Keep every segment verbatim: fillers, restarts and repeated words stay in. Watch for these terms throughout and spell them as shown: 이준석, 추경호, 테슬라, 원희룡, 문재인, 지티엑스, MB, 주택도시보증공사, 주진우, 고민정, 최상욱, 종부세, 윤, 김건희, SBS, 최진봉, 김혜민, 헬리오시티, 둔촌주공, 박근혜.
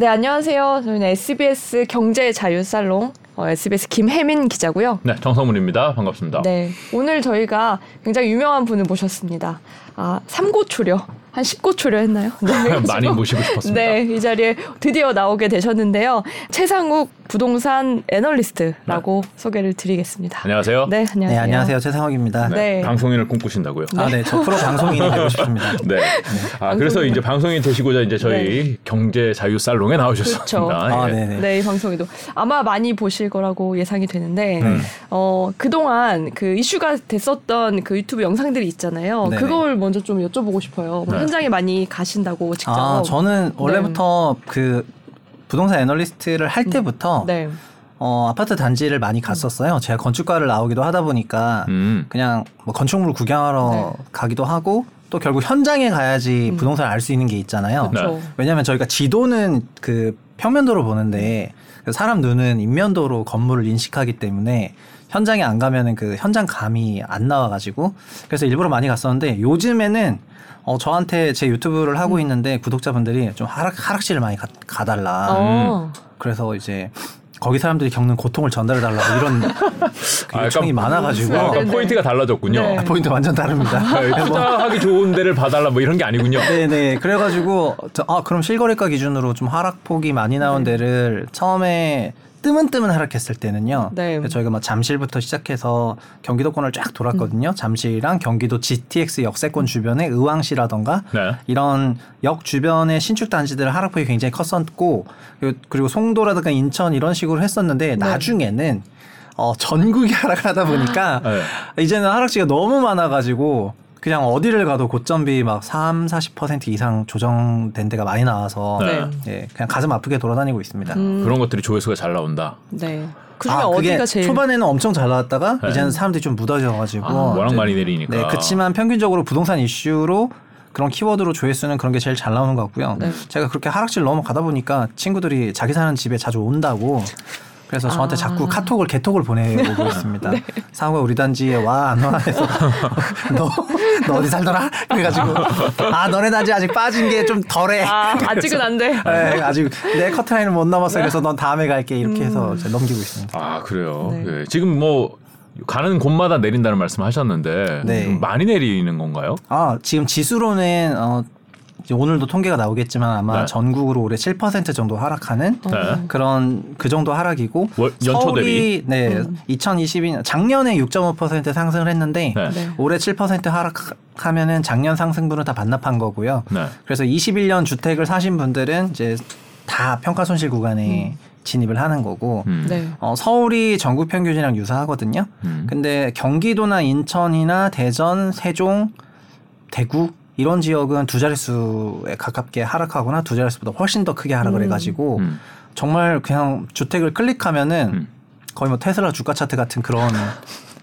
네, 안녕하세요. 저는 에스비에스 경제 자유살롱 어, 에스비에스 김혜민 기자고요. 네, 정성문입니다. 반갑습니다. 네, 오늘 저희가 굉장히 유명한 분을 모셨습니다. 아, 삼고초려. 한 십고초려 했나요? 네, 많이 모시고 싶었습니다. 네, 이 자리에 드디어 나오게 되셨는데요. 최상욱 부동산 애널리스트라고 네. 소개를 드리겠습니다. 안녕하세요. 네, 안녕하세요. 네, 안녕하세요. 최상욱입니다. 네. 네. 방송인을 꿈꾸신다고요? 네. 아, 네, 저 프로 방송인이 되고 싶습니다. 네. 네. 아, 그래서 이제 방송인 되시고자 이제 저희 네. 경제 자유 살롱에 나오셨습니다. 그렇죠. 아, 예. 네, 네, 이 방송에도 아마 많이 보실 거라고 예상이 되는데 음. 어, 그동안 그 이슈가 됐었던 그 유튜브 영상들이 있잖아요. 네. 그걸 먼저 좀 여쭤보고 싶어요. 네. 현장에 많이 가신다고 직접. 아, 저는 원래부터 네. 그 부동산 애널리스트를 할 때부터 네. 어, 아파트 단지를 많이 갔었어요. 제가 건축과를 나오기도 하다 보니까 음. 그냥 뭐 건축물 구경하러 네. 가기도 하고 또 결국 현장에 가야지 음. 부동산을 알 수 있는 게 있잖아요. 네. 왜냐하면 저희가 지도는 그 평면도로 보는데 사람 눈은 인면도로 건물을 인식하기 때문에 현장에 안 가면은 그 현장 감이 안 나와가지고 그래서 일부러 많이 갔었는데 요즘에는 어, 저한테 제 유튜브를 하고 음. 있는데 구독자분들이 좀 하락, 하락실을 많이 가, 가달라. 음. 그래서 이제 거기 사람들이 겪는 고통을 전달해달라고 이런 아, 요청이 약간, 많아가지고. 아, 약간 포인트가 달라졌군요. 네. 아, 포인트 완전 다릅니다. 투자하기 좋은 데를 봐달라 뭐 이런 게 아니군요. 네네. 그래가지고 아, 그럼 실거래가 기준으로 좀 하락폭이 많이 나온 네. 데를 처음에 뜨문뜨문 하락했을 때는요. 네. 저희가 막 잠실부터 시작해서 경기도권을 쫙 돌았거든요. 음. 잠실이랑 경기도 지티엑스 역세권 주변의 의왕시라던가 네. 이런 역 주변의 신축 단지들의 하락폭이 굉장히 컸었고 그리고 송도라든가 인천 이런 식으로 했었는데 네. 나중에는 어, 전국이 하락하다 보니까 네. 이제는 하락지가 너무 많아가지고 그냥 어디를 가도 고점비 막 삼, 사십 퍼센트 이상 조정된 데가 많이 나와서 네. 예, 그냥 가슴 아프게 돌아다니고 있습니다. 음. 그런 것들이 조회수가 잘 나온다. 네. 그중에 아, 어디가 제일 초반에는 엄청 잘 나왔다가 네. 이제는 사람들이 좀 무뎌져가지고 아, 워낙 네. 많이 내리니까. 네, 그치만 평균적으로 부동산 이슈로 그런 키워드로 조회수는 그런 게 제일 잘 나오는 것 같고요. 네. 제가 그렇게 하락질 넘어가다 보니까 친구들이 자기 사는 집에 자주 온다고. 그래서 저한테 아. 자꾸 카톡을 개톡을 보내고 있습니다. 네. 상우가 우리 단지에 와 안 와 해서 너, 너 어디 살더라? 그래가지고 아 너네 단지 아직 빠진 게 좀 덜해. 아, 아직은 안 돼. 네, 아직 내 커트라인은 못 넘었어. 그래서 넌 다음에 갈게 이렇게 해서 음. 넘기고 있습니다. 아 그래요. 네. 네. 지금 뭐 가는 곳마다 내린다는 말씀하셨는데 네. 좀 많이 내리는 건가요? 아 지금 지수로는 어. 오늘도 통계가 나오겠지만 아마 네. 전국으로 올해 칠 퍼센트 정도 하락하는 네. 그런 그 정도 하락이고 월, 연초 서울이 대비? 네, 음. 이천이십이 년 작년에 육 점 오 퍼센트 상승을 했는데 네. 네. 올해 칠 퍼센트 하락하면은 작년 상승분은 다 반납한 거고요. 네. 그래서 이십일 년 주택을 사신 분들은 이제 다 평가 손실 구간에 음. 진입을 하는 거고 음. 네. 어, 서울이 전국 평균이랑 유사하거든요. 음. 근데 경기도나 인천이나 대전, 세종, 대구 이런 지역은 두 자릿수에 가깝게 하락하거나 두 자릿수보다 훨씬 더 크게 하락을 음. 해가지고 음. 정말 그냥 주택을 클릭하면은 음. 거의 뭐 테슬라 주가 차트 같은 그런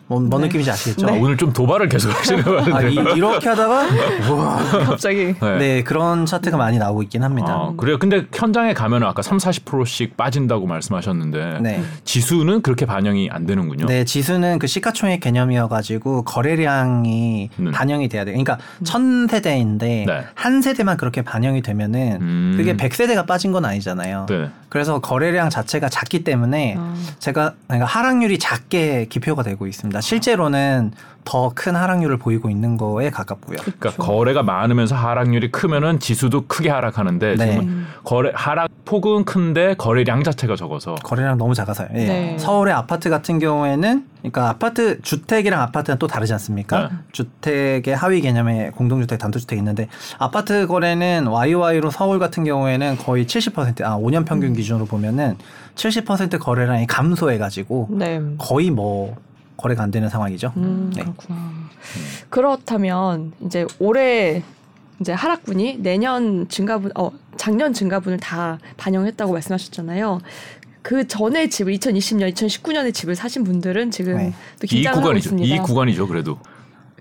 뭐, 네. 뭔 느낌인지 아시겠죠? 네. 아, 오늘 좀 도발을 계속 하시는 것 같은데 아, 이, 이렇게 하다가 우와. 갑자기 네. 네 그런 차트가 많이 나오고 있긴 합니다. 아, 그래요? 근데 현장에 가면 아까 삼, 사십 퍼센트씩 빠진다고 말씀하셨는데 네. 지수는 그렇게 반영이 안 되는군요. 네 지수는 그 시가총액 개념이어가지고 거래량이 음. 반영이 돼야 돼요. 그러니까 음. 천 세대인데 네. 한 세대만 그렇게 반영이 되면은 음. 그게 백 세대가 빠진 건 아니잖아요. 네. 그래서 거래량 자체가 작기 때문에 아. 제가 그러니까 하락률이 작게 기표가 되고 있습니다. 실제로는 더 큰 하락률을 보이고 있는 거에 가깝고요. 그러니까 그렇죠. 거래가 많으면서 하락률이 크면은 지수도 크게 하락하는데 네. 지금 거래 하락폭은 큰데 거래량 자체가 적어서 거래량 너무 작아서요. 예. 네. 서울의 아파트 같은 경우에는 그러니까 아파트 주택이랑 아파트는 또 다르지 않습니까? 네. 주택의 하위 개념에 공동주택, 단독주택이 있는데 아파트 거래는 와이와이로 서울 같은 경우에는 거의 칠십 퍼센트 아 오 년 평균 음. 기준으로 보면은 칠십 퍼센트 거래량이 감소해가지고 네. 거의 뭐 거래가 안 되는 상황이죠. 음, 네. 그렇구나. 그렇다면 이제 올해 이제 하락분이 내년 증가분, 어 작년 증가분을 다 반영했다고 말씀하셨잖아요. 그 전에 집을 이천이십 년, 이천십구 년에 집을 사신 분들은 지금 네. 또 긴장하고 있습니다. 이 구간이죠, 그래도.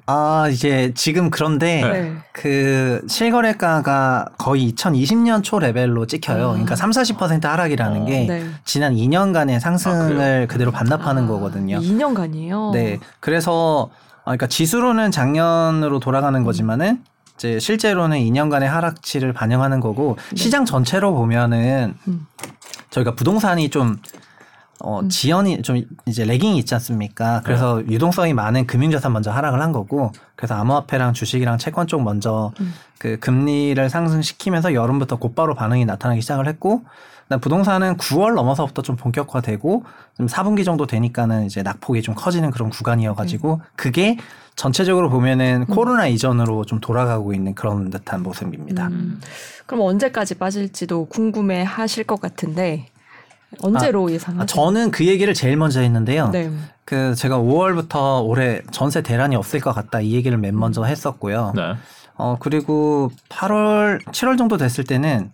아 이제 지금 그런데 네. 그 실거래가가 거의 이천이십 년 초 레벨로 찍혀요. 아. 그러니까 삼, 사십 퍼센트 하락이라는 아. 게 네. 지난 이 년간의 상승을 아, 그대로 반납하는 아, 거거든요. 이 년간이에요? 네. 그래서 그러니까 지수로는 작년으로 돌아가는 거지만은 이제 실제로는 이 년간의 하락치를 반영하는 거고 네. 시장 전체로 보면은 음. 저희가 부동산이 좀 어, 음. 지연이 좀 이제 레깅이 있지 않습니까? 그래서 네. 유동성이 많은 금융자산 먼저 하락을 한 거고, 그래서 암호화폐랑 주식이랑 채권 쪽 먼저 음. 그 금리를 상승시키면서 여름부터 곧바로 반응이 나타나기 시작을 했고, 그다음 부동산은 구월 넘어서부터 좀 본격화되고, 좀 사분기 정도 되니까는 이제 낙폭이 좀 커지는 그런 구간이어가지고 네. 그게 전체적으로 보면은 음. 코로나 이전으로 좀 돌아가고 있는 그런 듯한 모습입니다. 음. 그럼 언제까지 빠질지도 궁금해하실 것 같은데. 언제로 아, 예상하세요? 저는 그 얘기를 제일 먼저 했는데요. 네. 그 제가 오월부터 올해 전세 대란이 없을 것 같다 이 얘기를 맨 먼저 했었고요. 네. 어 그리고 팔월, 칠월 정도 됐을 때는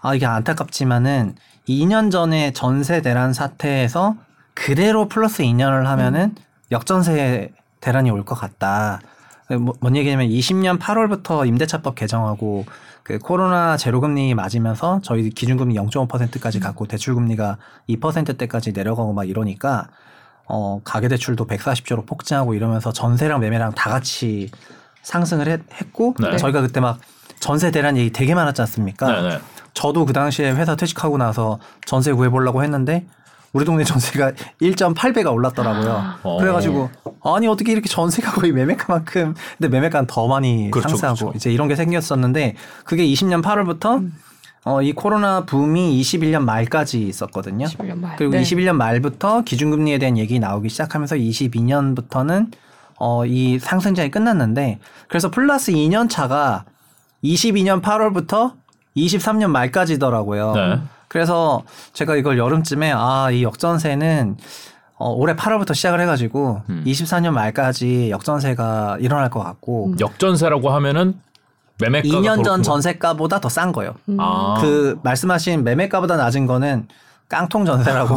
아 이게 안타깝지만은 이 년 전에 전세 대란 사태에서 그대로 플러스 이 년을 하면은 음. 역전세 대란이 올 것 같다. 뭐, 뭔 얘기냐면 이십 년 팔월부터 임대차법 개정하고 그 코로나 제로금리 맞으면서 저희 기준금리 영 점 오 퍼센트까지 갖고 대출금리가 이 퍼센트대까지 내려가고 막 이러니까 어 가계대출도 백사십 조로 폭증하고 이러면서 전세랑 매매랑 다 같이 상승을 했, 했고 네. 저희가 그때 막 전세 대란 얘기 되게 많았지 않습니까? 네, 네. 저도 그 당시에 회사 퇴직하고 나서 전세 구해보려고 했는데 우리 동네 전세가 일 점 팔 배가 올랐더라고요. 어. 그래가지고 아니 어떻게 이렇게 전세가 거의 매매가만큼 근데 매매가는 더 많이 그렇죠, 상승하고 그렇죠. 이제 이런 게 생겼었는데 그게 이십 년 팔월부터 음. 어, 이 코로나 붐이 이십일 년 말까지 있었거든요. 이십일 년 말. 그리고 네. 이십일 년 말부터 기준금리에 대한 얘기 나오기 시작하면서 이십이 년부터는 어, 이 상승장이 끝났는데 그래서 플러스 이 년 차가 이십이 년 팔월부터 이십삼 년 말까지더라고요. 네. 그래서 제가 이걸 여름쯤에 아, 이 역전세는 어, 올해 팔월부터 시작을 해가지고 음. 이십사 년 말까지 역전세가 일어날 것 같고 음. 역전세라고 하면은 매매가가 이 년 전 그렇구나. 전세가보다 더 싼 거예요. 음. 아. 그 말씀하신 매매가보다 낮은 거는 깡통 전세라고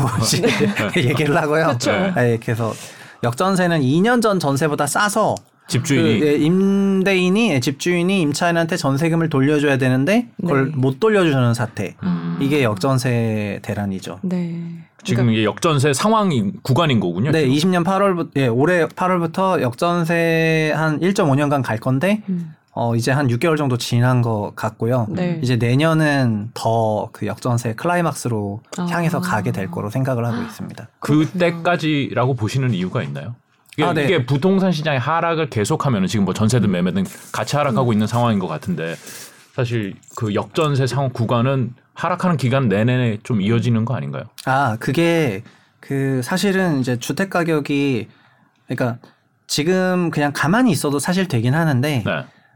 네. 얘기를 하고요. 그렇죠. 네, 그래서 역전세는 이 년 전 전세보다 싸서 집주인이 그, 예, 임대인이 집주인이 임차인한테 전세금을 돌려줘야 되는데 그걸 네. 못 돌려주는 사태. 음. 이게 역전세 대란이죠. 네. 지금 그러니까, 이게 역전세 상황이 구간인 거군요. 네, 지금. 이십 년 팔월부터 예, 올해 팔월부터 역전세 한 일 점 오 년간 갈 건데 음. 어 이제 한 육 개월 정도 지난 것 같고요. 네. 이제 내년은 더 그 역전세 클라이막스로 아. 향해서 가게 될 거로 생각을 하고 있습니다. 그때까지라고 보시는 이유가 있나요? 이게, 아, 네. 이게 부동산 시장의 하락을 계속하면 지금 뭐 전세든 매매든 같이 하락하고 음. 있는 상황인 것 같은데 사실 그 역전세 상황 구간은 하락하는 기간 내내 좀 이어지는 거 아닌가요? 아 그게 그 사실은 이제 주택 가격이 그러니까 지금 그냥 가만히 있어도 사실 되긴 하는데 네.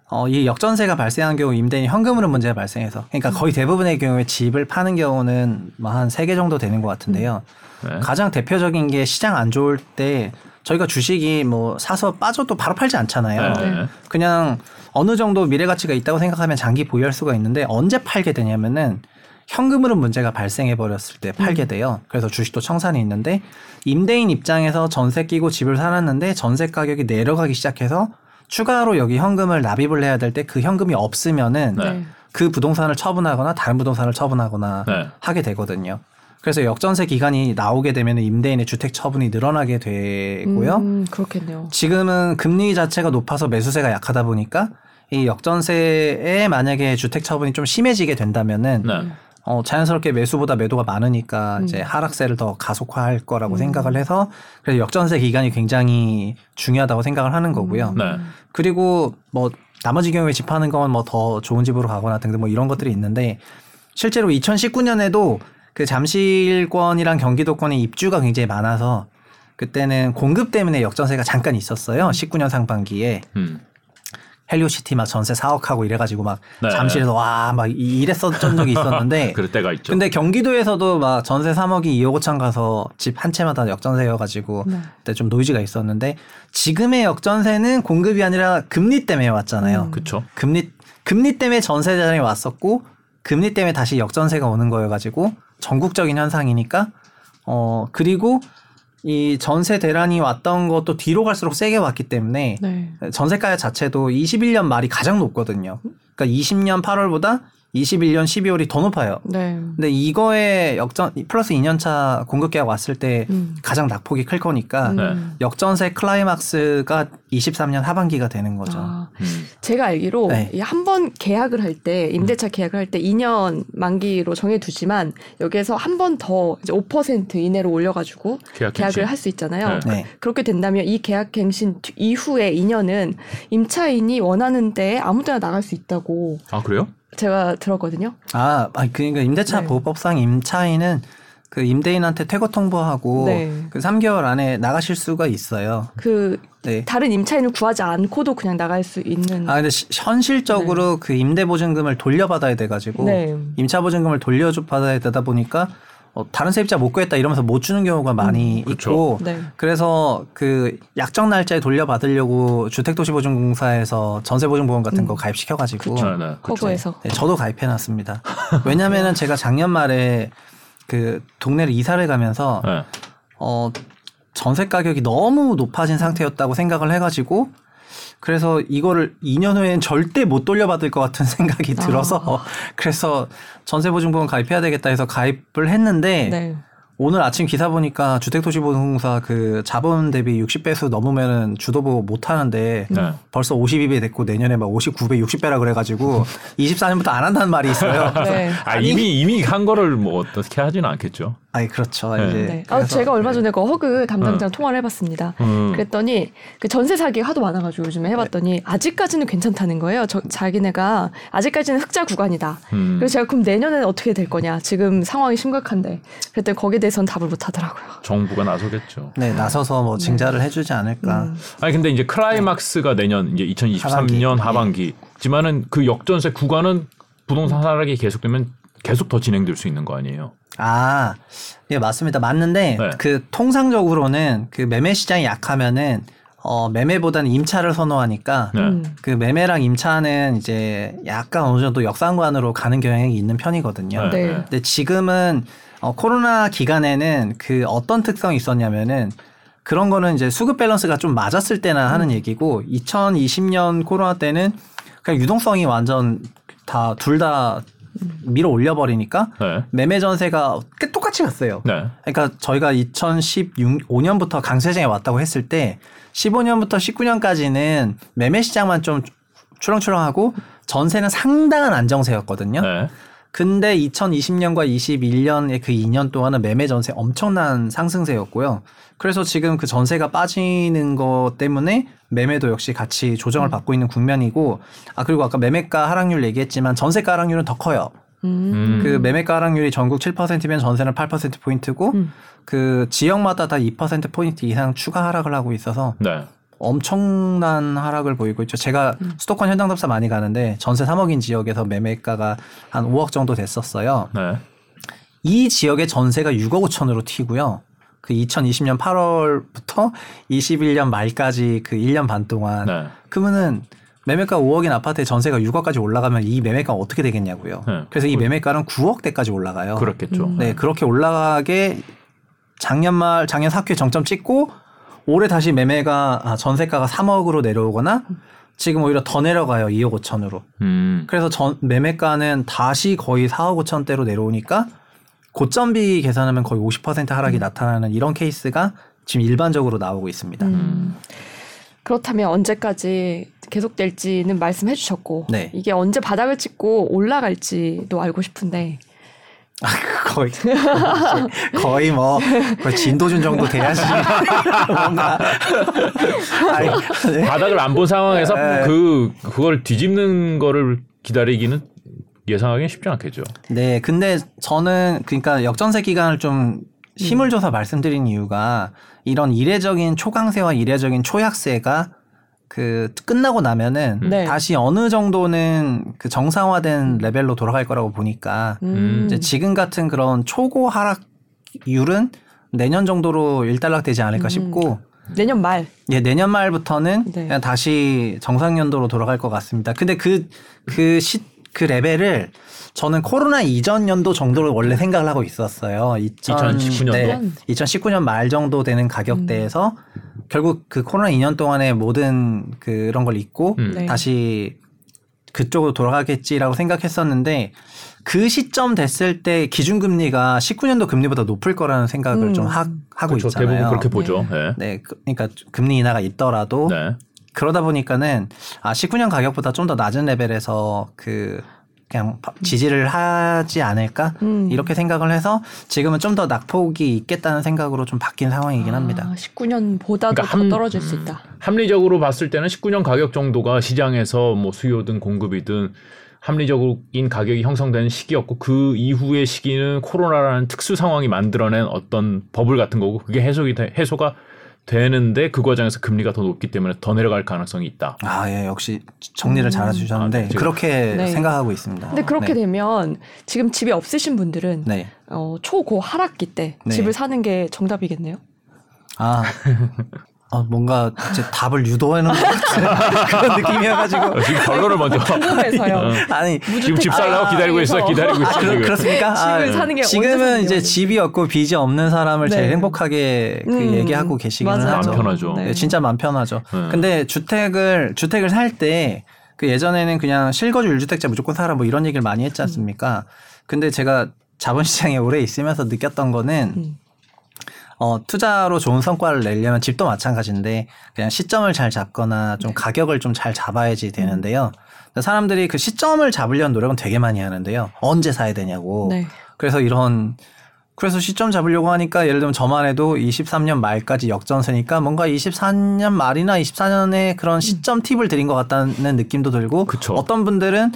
어, 이 역전세가 발생한 경우 임대인 현금흐름 문제가 발생해서 그러니까 음. 거의 대부분의 경우에 집을 파는 경우는 뭐 한 세 개 정도 되는 것 같은데요. 네. 가장 대표적인 게 시장 안 좋을 때 저희가 주식이 뭐 사서 빠져도 바로 팔지 않잖아요. 네. 그냥 어느 정도 미래가치가 있다고 생각하면 장기 보유할 수가 있는데 언제 팔게 되냐면은 현금흐름 문제가 발생해버렸을 때 팔게 돼요. 그래서 주식도 청산이 있는데 임대인 입장에서 전세 끼고 집을 사놨는데 전세 가격이 내려가기 시작해서 추가로 여기 현금을 납입을 해야 될 때 그 현금이 없으면은 네. 그 부동산을 처분하거나 다른 부동산을 처분하거나 네. 하게 되거든요. 그래서 역전세 기간이 나오게 되면 임대인의 주택 처분이 늘어나게 되고요. 음, 그렇겠네요. 지금은 금리 자체가 높아서 매수세가 약하다 보니까 이 역전세에 만약에 주택 처분이 좀 심해지게 된다면은 네. 어, 자연스럽게 매수보다 매도가 많으니까 음. 이제 하락세를 더 가속화할 거라고 음. 생각을 해서 그래서 역전세 기간이 굉장히 중요하다고 생각을 하는 거고요. 네. 그리고 뭐 나머지 경우에 집 파는 건 뭐 더 좋은 집으로 가거나 등등 뭐 이런 것들이 있는데 실제로 이천십구 년에도 그 잠실권이랑 경기도권의 입주가 굉장히 많아서 그때는 공급 때문에 역전세가 잠깐 있었어요. 십구 년 상반기에 음. 헬리오시티 막 전세 사억하고 이래가지고 막 네. 잠실에서 와 막 이랬었던 적이 있었는데 그럴 때가 있죠. 근데 경기도에서도 막 전세 삼억이 이억 오천 가서 집 한 채마다 역전세여가지고 네. 그때 좀 노이즈가 있었는데 지금의 역전세는 공급이 아니라 금리 때문에 왔잖아요. 음. 그렇죠. 금리 금리 때문에 전세 대란이 왔었고 금리 때문에 다시 역전세가 오는 거여가지고. 전국적인 현상이니까 어 그리고 이 전세 대란이 왔던 것도 뒤로 갈수록 세게 왔기 때문에 네. 전세가 자체도 이십일 년 말이 가장 높거든요. 그러니까 이십 년 팔월보다 이십일 년 십이월이 더 높아요. 네. 근데 이거에 역전 플러스 이 년 차 공급계약 왔을 때 음. 가장 낙폭이 클 거니까 음. 역전세 클라이막스가 이십삼 년 하반기가 되는 거죠. 아, 음. 제가 알기로 네. 한 번 계약을 할 때 임대차 계약을 할 때 이 년 만기로 정해두지만 여기에서 한 번 더 이제 오 퍼센트 이내로 올려가지고 계약 계약을 할 수 있잖아요. 네. 네. 그렇게 된다면 이 계약 갱신 이후에 이 년은 임차인이 원하는 때에 아무 때나 나갈 수 있다고. 아 그래요? 제가 들었거든요. 아, 그러니까 임대차 네. 보호법상 임차인은 그 임대인한테 퇴거 통보하고 네. 그 삼 개월 안에 나가실 수가 있어요. 그 네. 다른 임차인을 구하지 않고도 그냥 나갈 수 있는. 아, 근데 시, 현실적으로 네. 그 임대 보증금을 돌려받아야 돼가지고 네. 임차 보증금을 돌려받아야 되다 보니까 어, 다른 세입자 못 구했다 이러면서 못 주는 경우가 많이 음, 있고 네. 그래서 그 약정 날짜에 돌려받으려고 주택도시보증공사에서 전세보증보험 같은 음. 거 가입시켜가지고 네, 네. 커버해서 네, 저도 가입해놨습니다. 왜냐면은 제가 작년 말에 그 동네를 이사를 가면서 네. 어, 전세 가격이 너무 높아진 상태였다고 생각을 해가지고 그래서 이거를 이 년 후에는 절대 못 돌려받을 것 같은 생각이 아. 들어서 그래서 전세보증보험 가입해야 되겠다 해서 가입을 했는데 네. 오늘 아침 기사 보니까 주택도시보증공사 그 자본 대비 육십 배수 넘으면 주도보호 못하는데 네. 벌써 오십이 배 됐고 내년에 막 오십구 배, 육십 배라 그래가지고 이십사 년부터 안 한다는 말이 있어요. 네. 아, 아니, 이미 이미 한 거를 뭐 어떻게 하지는 않겠죠. 아니 그렇죠. 네. 이제 네. 아, 제가 얼마 전에 그 허그 담당자랑 네. 통화를 해봤습니다. 음. 그랬더니 그 전세 사기 하도 많아가지고 요즘에 해봤더니 네. 아직까지는 괜찮다는 거예요. 저, 자기네가 아직까지는 흑자 구간이다. 음. 그래서 제가 그럼 내년에는 어떻게 될 거냐. 지금 상황이 심각한데. 그랬더니 거기에 대해서는 답을 못 하더라고요. 정부가 나서겠죠. 네, 나서서 뭐 징자를 네. 해주지 않을까. 음. 아니 근데 이제 클라이막스가 네. 내년 이제 이천이십삼 년 하반기. 하반기지만은 그 역전세 구간은 부동산 하락이 계속되면 계속 더 진행될 수 있는 거 아니에요? 아, 예, 맞습니다. 맞는데, 네. 그, 통상적으로는 그 매매 시장이 약하면은, 어, 매매보다는 임차를 선호하니까, 네. 그 매매랑 임차는 이제 약간 어느 정도 역상관으로 가는 경향이 있는 편이거든요. 네. 네. 근데 지금은, 어, 코로나 기간에는 그 어떤 특성이 있었냐면은, 그런 거는 이제 수급 밸런스가 좀 맞았을 때나 하는 음. 얘기고, 이천이십 년 코로나 때는 그냥 유동성이 완전 다, 둘 다, 밀어 올려버리니까 네. 매매 전세가 똑같이 갔어요. 네. 그러니까 저희가 이천십오 년부터 강세장에 왔다고 했을 때 십오 년부터 십구 년까지는 매매 시장만 좀 출렁출렁하고 전세는 상당한 안정세였거든요. 네. 근데 이천이십 년과 이십일 년의 그 이 년 동안은 매매 전세 엄청난 상승세였고요. 그래서 지금 그 전세가 빠지는 것 때문에 매매도 역시 같이 조정을 음. 받고 있는 국면이고, 아, 그리고 아까 매매가 하락률 얘기했지만 전세가 하락률은 더 커요. 음. 그 매매가 하락률이 전국 칠 퍼센트면 전세는 팔 퍼센트 포인트고, 음. 그 지역마다 다 이 퍼센트 포인트 이상 추가 하락을 하고 있어서, 네. 엄청난 하락을 보이고 있죠. 제가 음. 수도권 현장 답사 많이 가는데 전세 삼억인 지역에서 매매가가 한 오억 정도 됐었어요. 네. 이 지역의 전세가 육억 오천으로 튀고요. 그 이천이십 년 팔월부터 이십일 년 말까지 그 일 년 반 동안 네. 그러면은 매매가 오억인 아파트에 전세가 육억까지 올라가면 이 매매가 어떻게 되겠냐고요. 네. 그래서 이 매매가는 구억대까지 올라가요. 그렇겠죠. 음. 네, 그렇게 올라가게 작년 말 작년 사 큐 정점 찍고 올해 다시 매매가 아, 전세가가 삼억으로 내려오거나 지금 오히려 더 내려가요. 이억 오천으로. 음. 그래서 전 매매가는 다시 거의 사억 오천대로 내려오니까 고점비 계산하면 거의 오십 퍼센트 하락이 음. 나타나는 이런 케이스가 지금 일반적으로 나오고 있습니다. 음. 그렇다면 언제까지 계속될지는 말씀해 주셨고 네. 이게 언제 바닥을 찍고 올라갈지도 알고 싶은데 아, 거의, 거의 뭐, 거의 진도준 정도 돼야지. 뭔가. 아니, 네. 바닥을 안 본 상황에서 네. 그, 그걸 뒤집는 거를 기다리기는 예상하기는 쉽지 않겠죠. 네. 근데 저는, 그러니까 역전세 기간을 좀 힘을 줘서 음. 말씀드린 이유가 이런 이례적인 초강세와 이례적인 초약세가 그 끝나고 나면은 네. 다시 어느 정도는 그 정상화된 레벨로 돌아갈 거라고 보니까 음. 이제 지금 같은 그런 초고 하락률은 내년 정도로 일단락되지 않을까 음. 싶고 내년 말 예 내년 말부터는 네. 그냥 다시 정상연도로 돌아갈 것 같습니다. 근데 그 그 시 그 레벨을 저는 코로나 이전 연도 정도로 원래 생각을 하고 있었어요. 이천십구 년도? 네, 이천십구 년 말 정도 되는 가격대에서 음. 결국 그 코로나 이 년 동안에 모든 그런 걸 잊고 음. 다시 그쪽으로 돌아가겠지라고 생각했었는데 그 시점 됐을 때 기준금리가 십구 년도 금리보다 높을 거라는 생각을 음. 좀 하, 하고 그렇죠. 있잖아요. 대부분 그렇게 보죠. 네, 네. 그러니까 금리 인하가 있더라도 네. 그러다 보니까는 아 십구 년 가격보다 좀 더 낮은 레벨에서 그 그냥 지지를 하지 않을까 음. 이렇게 생각을 해서 지금은 좀 더 낙폭이 있겠다는 생각으로 좀 바뀐 상황이긴 아, 합니다. 십구 년보다도 그러니까 더 떨어질 수 있다. 합리적으로 봤을 때는 십구 년 가격 정도가 시장에서 뭐 수요든 공급이든 합리적인 가격이 형성된 시기였고 그 이후의 시기는 코로나라는 특수 상황이 만들어낸 어떤 버블 같은 거고 그게 해소이 되, 해소가 되는데 그 과정에서 금리가 더 높기 때문에 더 내려갈 가능성이 있다. 아, 예, 역시 정리를 음. 잘해주셨는데 아, 네, 그렇게 네. 생각하고 있습니다. 근데 그렇게 네. 되면 지금 집이 없으신 분들은 네. 어, 초고 하락기 때 네. 집을 사는 게 정답이겠네요. 아, 어, 뭔가 제 답을 유도하는 것 같은 그런 느낌이어가지고 지금 결론을 먼저 궁금해서요. 어. 아니 지금 집 살라고 아, 기다리고 아, 있어, 기다리고 있어. 그러, 그렇습니까? 집을 아, 사는 게 지금은 이제 집이 없고 빚이 없는 사람을 네. 제일 행복하게 그 음, 얘기하고 계시기는 맞아요. 하죠. 마음 편하죠. 네, 진짜 마음 편하죠. 네. 근데 주택을 주택을 살 때 그 예전에는 그냥 실거주 일주택자 무조건 사라 뭐 이런 얘기를 많이 했지 않습니까? 음. 근데 제가 자본시장에 오래 있으면서 느꼈던 거는. 음. 어, 투자로 좋은 성과를 내려면 집도 마찬가지인데 그냥 시점을 잘 잡거나 좀 네. 가격을 좀 잘 잡아야지 되는데요. 사람들이 그 시점을 잡으려는 노력은 되게 많이 하는데요. 언제 사야 되냐고. 네. 그래서 이런 그래서 시점 잡으려고 하니까 예를 들면 저만 해도 이십삼 년 말까지 역전세니까 뭔가 이십사 년 말이나 이십사 년에 그런 시점 음. 팁을 드린 것 같다는 느낌도 들고 그쵸. 어떤 분들은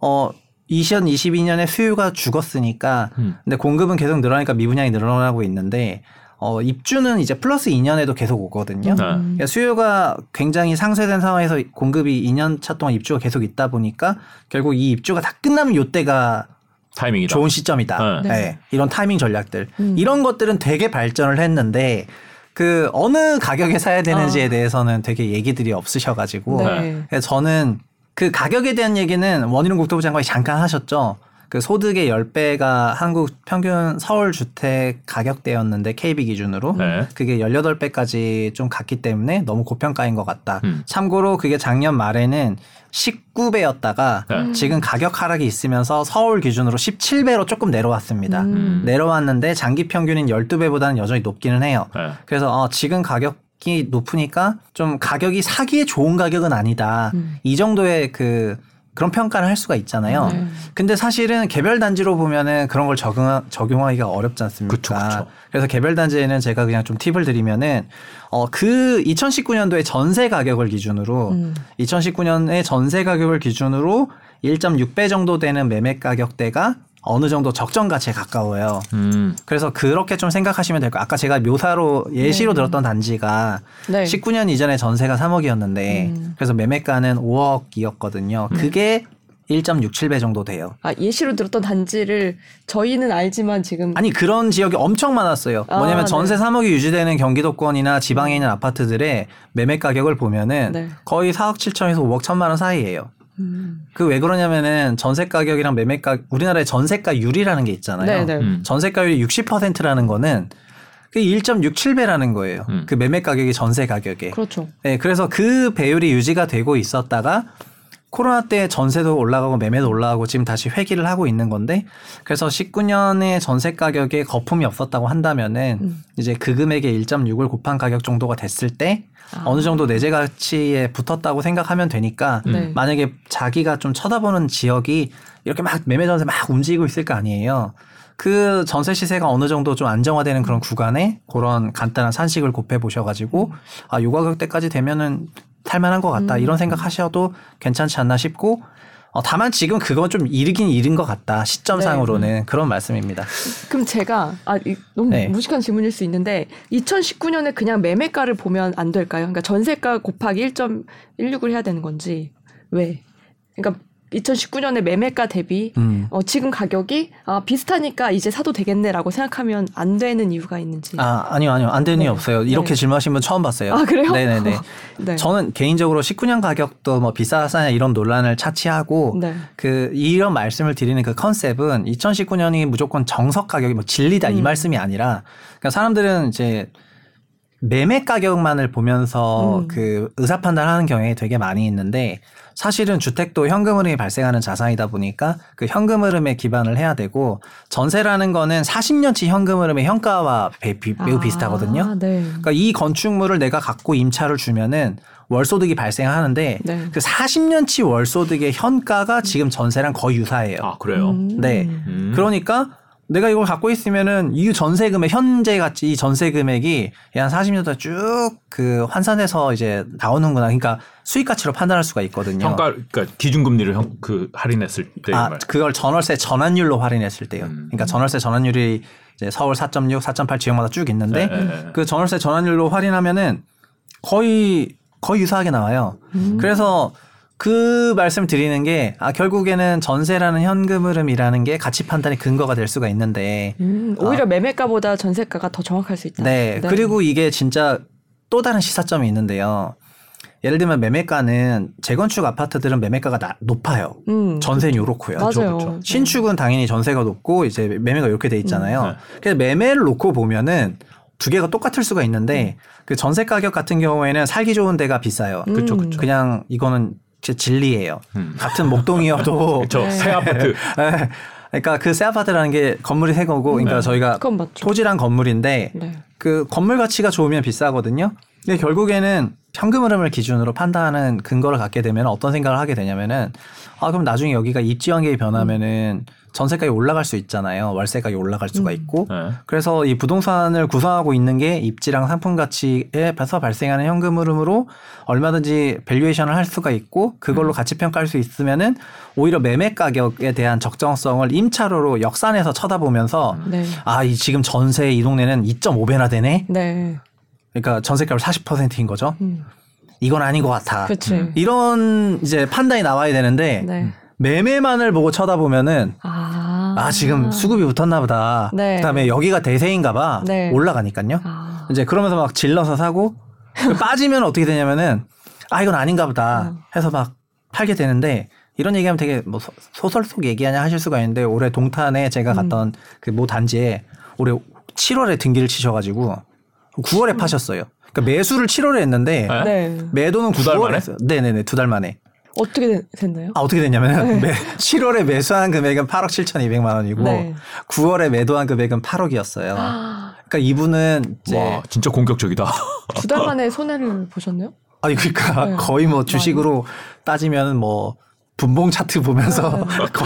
어. 이천이십이 년에 수요가 죽었으니까 음. 근데 공급은 계속 늘어나니까 미분양이 늘어나고 있는데 어, 입주는 이제 플러스 이 년에도 계속 오거든요. 네. 그러니까 수요가 굉장히 상쇄된 상황에서 공급이 이 년 차 동안 입주가 계속 있다 보니까 결국 이 입주가 다 끝나면 이때가 타이밍이다. 좋은 시점이다. 네. 네. 네. 이런 타이밍 전략들 음. 이런 것들은 되게 발전을 했는데 그 어느 가격에 사야 되는지에 아. 대해서는 되게 얘기들이 없으셔가지고 네. 그래서 저는 그 가격에 대한 얘기는 원희룡 국토부 장관이 잠깐 하셨죠. 그 소득의 십 배가 한국 평균 서울 주택 가격대였는데 케이비 기준으로 네. 그게 십팔 배까지 좀 갔기 때문에 너무 고평가인 것 같다. 음. 참고로 그게 작년 말에는 십구 배였다가 네. 지금 가격 하락이 있으면서 서울 기준으로 십칠 배로 조금 내려왔습니다. 음. 내려왔는데 장기 평균인 십이 배보다는 여전히 높기는 해요. 네. 그래서 어, 지금 가격 이 높으니까 좀 가격이 사기에 좋은 가격은 아니다. 음. 이 정도의 그 그런 평가를 할 수가 있잖아요. 네. 근데 사실은 개별 단지로 보면은 그런 걸 적용 적용하기가 어렵지 않습니까? 그쵸, 그쵸. 그래서 개별 단지에는 제가 그냥 좀 팁을 드리면은 어, 그 이천십구 년도에 전세 가격을 기준으로 음. 이천십구 년에 전세 가격을 기준으로 일 점 육 배 정도 되는 매매 가격대가 어느 정도 적정 가치에 가까워요. 음. 그래서 그렇게 좀 생각하시면 될 거예요. 아까 제가 묘사로 예시로 네. 들었던 단지가 네. 십구 년 이전에 전세가 삼억이었는데 음. 그래서 매매가는 오억이었거든요. 음. 그게 일 점 육칠 배 정도 돼요. 아, 예시로 들었던 단지를 저희는 알지만 지금 아니 그런 지역이 엄청 많았어요. 아, 뭐냐면 전세 네. 삼억이 유지되는 경기도권이나 지방에 있는 아파트들의 매매 가격을 보면은 네. 거의 사억 칠천에서 오억 천만 원 사이예요. 그 왜 그러냐면은 전세 가격이랑 매매가 우리나라의 전세가율이라는 게 있잖아요. 음. 전세가율이 육십 퍼센트라는 거는 그 일 점 육칠 배라는 거예요. 음. 그 매매 가격이 전세 가격에. 그렇죠. 네, 그래서 그 배율이 유지가 되고 있었다가 코로나 때 전세도 올라가고 매매도 올라가고 지금 다시 회귀를 하고 있는 건데 그래서 십구 년에 전세 가격에 거품이 없었다고 한다면은 음. 이제 그 금액의 일 점 육을 곱한 가격 정도가 됐을 때 아. 어느 정도 내재 가치에 붙었다고 생각하면 되니까 음. 만약에 자기가 좀 쳐다보는 지역이 이렇게 막 매매 전세 막 움직이고 있을 거 아니에요. 그 전세 시세가 어느 정도 좀 안정화되는 그런 구간에 그런 간단한 산식을 곱해 보셔가지고 아, 요 가격대까지 되면은 탈만한 것 같다. 음. 이런 생각하셔도 괜찮지 않나 싶고 어, 다만 지금 그건 좀 이르긴 이른 것 같다. 시점상으로는 네. 그런 말씀입니다. 그럼 제가 아, 이, 너무 네. 무식한 질문일 수 있는데 이천십구 년에 그냥 매매가를 보면 안 될까요? 그러니까 전세가 곱하기 일 점 일육을 해야 되는 건지 왜? 그러니까 이천십구 년에 매매가 대비 음. 어, 지금 가격이 아, 비슷하니까 이제 사도 되겠네라고 생각하면 안 되는 이유가 있는지. 아, 아니요, 아니요. 안 되는 네. 이유 없어요. 이렇게 네. 질문하신 분 처음 봤어요. 아, 그래요? 네네네. 네. 저는 개인적으로 십구 년 가격도 뭐 비싸 싸냐 이런 논란을 차치하고 네. 그 이런 말씀을 드리는 그 컨셉은 이천십구 년이 무조건 정석 가격이 뭐 진리다 음. 이 말씀이 아니라 그러니까 사람들은 이제 매매 가격만을 보면서 음. 그 의사 판단하는 경향이 되게 많이 있는데, 사실은 주택도 현금 흐름이 발생하는 자산이다 보니까 그 현금 흐름에 기반을 해야 되고, 전세라는 거는 사십 년치 현금 흐름의 현가와 비, 비, 매우 아, 비슷하거든요. 네. 그러니까 이 건축물을 내가 갖고 임차를 주면은 월소득이 발생하는데 네. 그 사십 년치 월소득의 현가가 지금 전세랑 거의 유사해요. 아, 그래요? 음. 네. 음. 그러니까 내가 이걸 갖고 있으면은 이 전세금의 현재 가치, 이 전세금액이 한 사십 년 동안 쭉 그 환산해서 이제 나오는구나. 그러니까 수익 가치로 판단할 수가 있거든요. 평가, 그러니까 기준금리를 형, 그 할인했을 때. 아, 말. 그걸 전월세 전환율로 할인했을 때요. 음. 그러니까 전월세 전환율이 이제 서울 사 점 육, 사 점 팔 지역마다 쭉 있는데 네. 그 전월세 전환율로 할인하면은 거의 거의 유사하게 나와요. 음. 그래서 그 말씀 드리는 게, 아, 결국에는 전세라는 현금 흐름이라는 게 가치 판단의 근거가 될 수가 있는데. 음, 오히려 아, 매매가보다 전세가가 더 정확할 수 있다. 네, 네. 그리고 이게 진짜 또 다른 시사점이 있는데요. 예를 들면 매매가는 재건축 아파트들은 매매가가 나, 높아요. 음, 전세는 요렇고요. 맞아요. 그렇죠, 그렇죠. 신축은 당연히 전세가 높고 이제 매매가 이렇게 돼 있잖아요. 음, 네. 그래서 매매를 놓고 보면은 두 개가 똑같을 수가 있는데 음. 그 전세 가격 같은 경우에는 살기 좋은 데가 비싸요. 음. 그렇죠, 그렇죠. 그냥 이거는 제 진리예요. 음. 같은 목동이어도 그렇죠. 새 아파트. 네. 그러니까 그 새 아파트라는 게 건물이 새 거고, 그러니까 네. 저희가 토지랑 건물인데 네. 그 건물 가치가 좋으면 비싸거든요. 근데 결국에는 현금 흐름을 기준으로 판단하는 근거를 갖게 되면 어떤 생각을 하게 되냐면은, 아, 그럼 나중에 여기가 입지 환경이 변하면은 전세가에 올라갈 수 있잖아요. 월세가에 올라갈 수가 있고. 음. 네. 그래서 이 부동산을 구성하고 있는 게 입지랑 상품 가치에서 발생하는 현금 흐름으로 얼마든지 밸류에이션을 할 수가 있고, 그걸로 음. 가치 평가할 수 있으면은 오히려 매매 가격에 대한 적정성을 임차로로 역산해서 쳐다보면서 네. 아, 이 지금 전세 이 동네는 이 점 오 배나 되네. 네. 그러니까 전세가율 사십 퍼센트인 거죠. 음. 이건 아닌 것 같아. 그치. 이런 이제 판단이 나와야 되는데 네. 매매만을 보고 쳐다보면은 아, 아 지금 수급이 붙었나 보다. 네. 그다음에 여기가 대세인가 봐. 네. 올라가니까요. 아. 이제 그러면서 막 질러서 사고 빠지면 어떻게 되냐면은 아, 이건 아닌가 보다 해서 막 팔게 되는데, 이런 얘기하면 되게 뭐 소설 속 얘기하냐 하실 수가 있는데, 올해 동탄에 제가 갔던 음. 그 모 단지에 올해 칠월에 등기를 치셔가지고 구월에 음. 파셨어요. 그러니까 매수를 칠월에 했는데 네. 매도는 두 달 만에 했어요. 네네네, 두 달 만에. 어떻게 됐나요? 아, 어떻게 됐냐면 네. 칠월에 매수한 금액은 팔억 칠천이백만 원이고 네. 구월에 매도한 금액은 팔억이었어요. 그러니까 이분은 이제 와, 진짜 공격적이다. 두 달 만에 손해를 보셨네요? 아니, 그러니까 네. 거의 뭐 주식으로 따지면 뭐 분봉 차트 보면서 그러니까.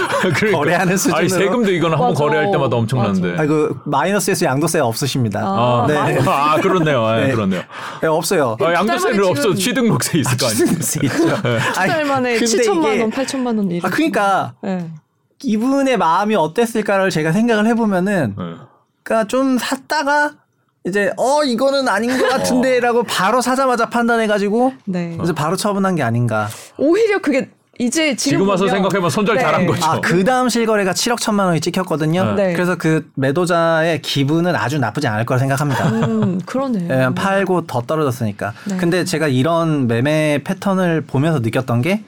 거래하는 수준으로. 아니, 세금도 이건 한번 거래할 때마다 엄청난데. 아, 그 마이너스에서 양도세가 없으십니다. 아, 네. 아, 그렇네요. 아, 네. 그렇네요. 네, 없어요. 아, 양도세는 없어. 취등록세 있을 아, 거 아니에요. 취등록세 있죠. 네. 두 달 만에 칠천만 원, 팔천만 원 이렇게. 아, 그러니까 네. 이분의 마음이 어땠을까를 제가 생각을 해보면은, 네. 그러니까 좀 샀다가 이제 어 이거는 아닌 것 같은데라고 바로 사자마자 판단해가지고 네. 그래서 바로 처분한 게 아닌가. 오히려 그게. 이제 지금, 지금 와서 생각해보면 손절 네. 잘한 거죠. 아, 그 다음 실거래가 칠억 천만 원이 찍혔거든요. 네. 그래서 그 매도자의 기분은 아주 나쁘지 않을 거라 생각합니다. 음, 그러네요. 네, 팔고 더 떨어졌으니까. 네. 근데 제가 이런 매매 패턴을 보면서 느꼈던 게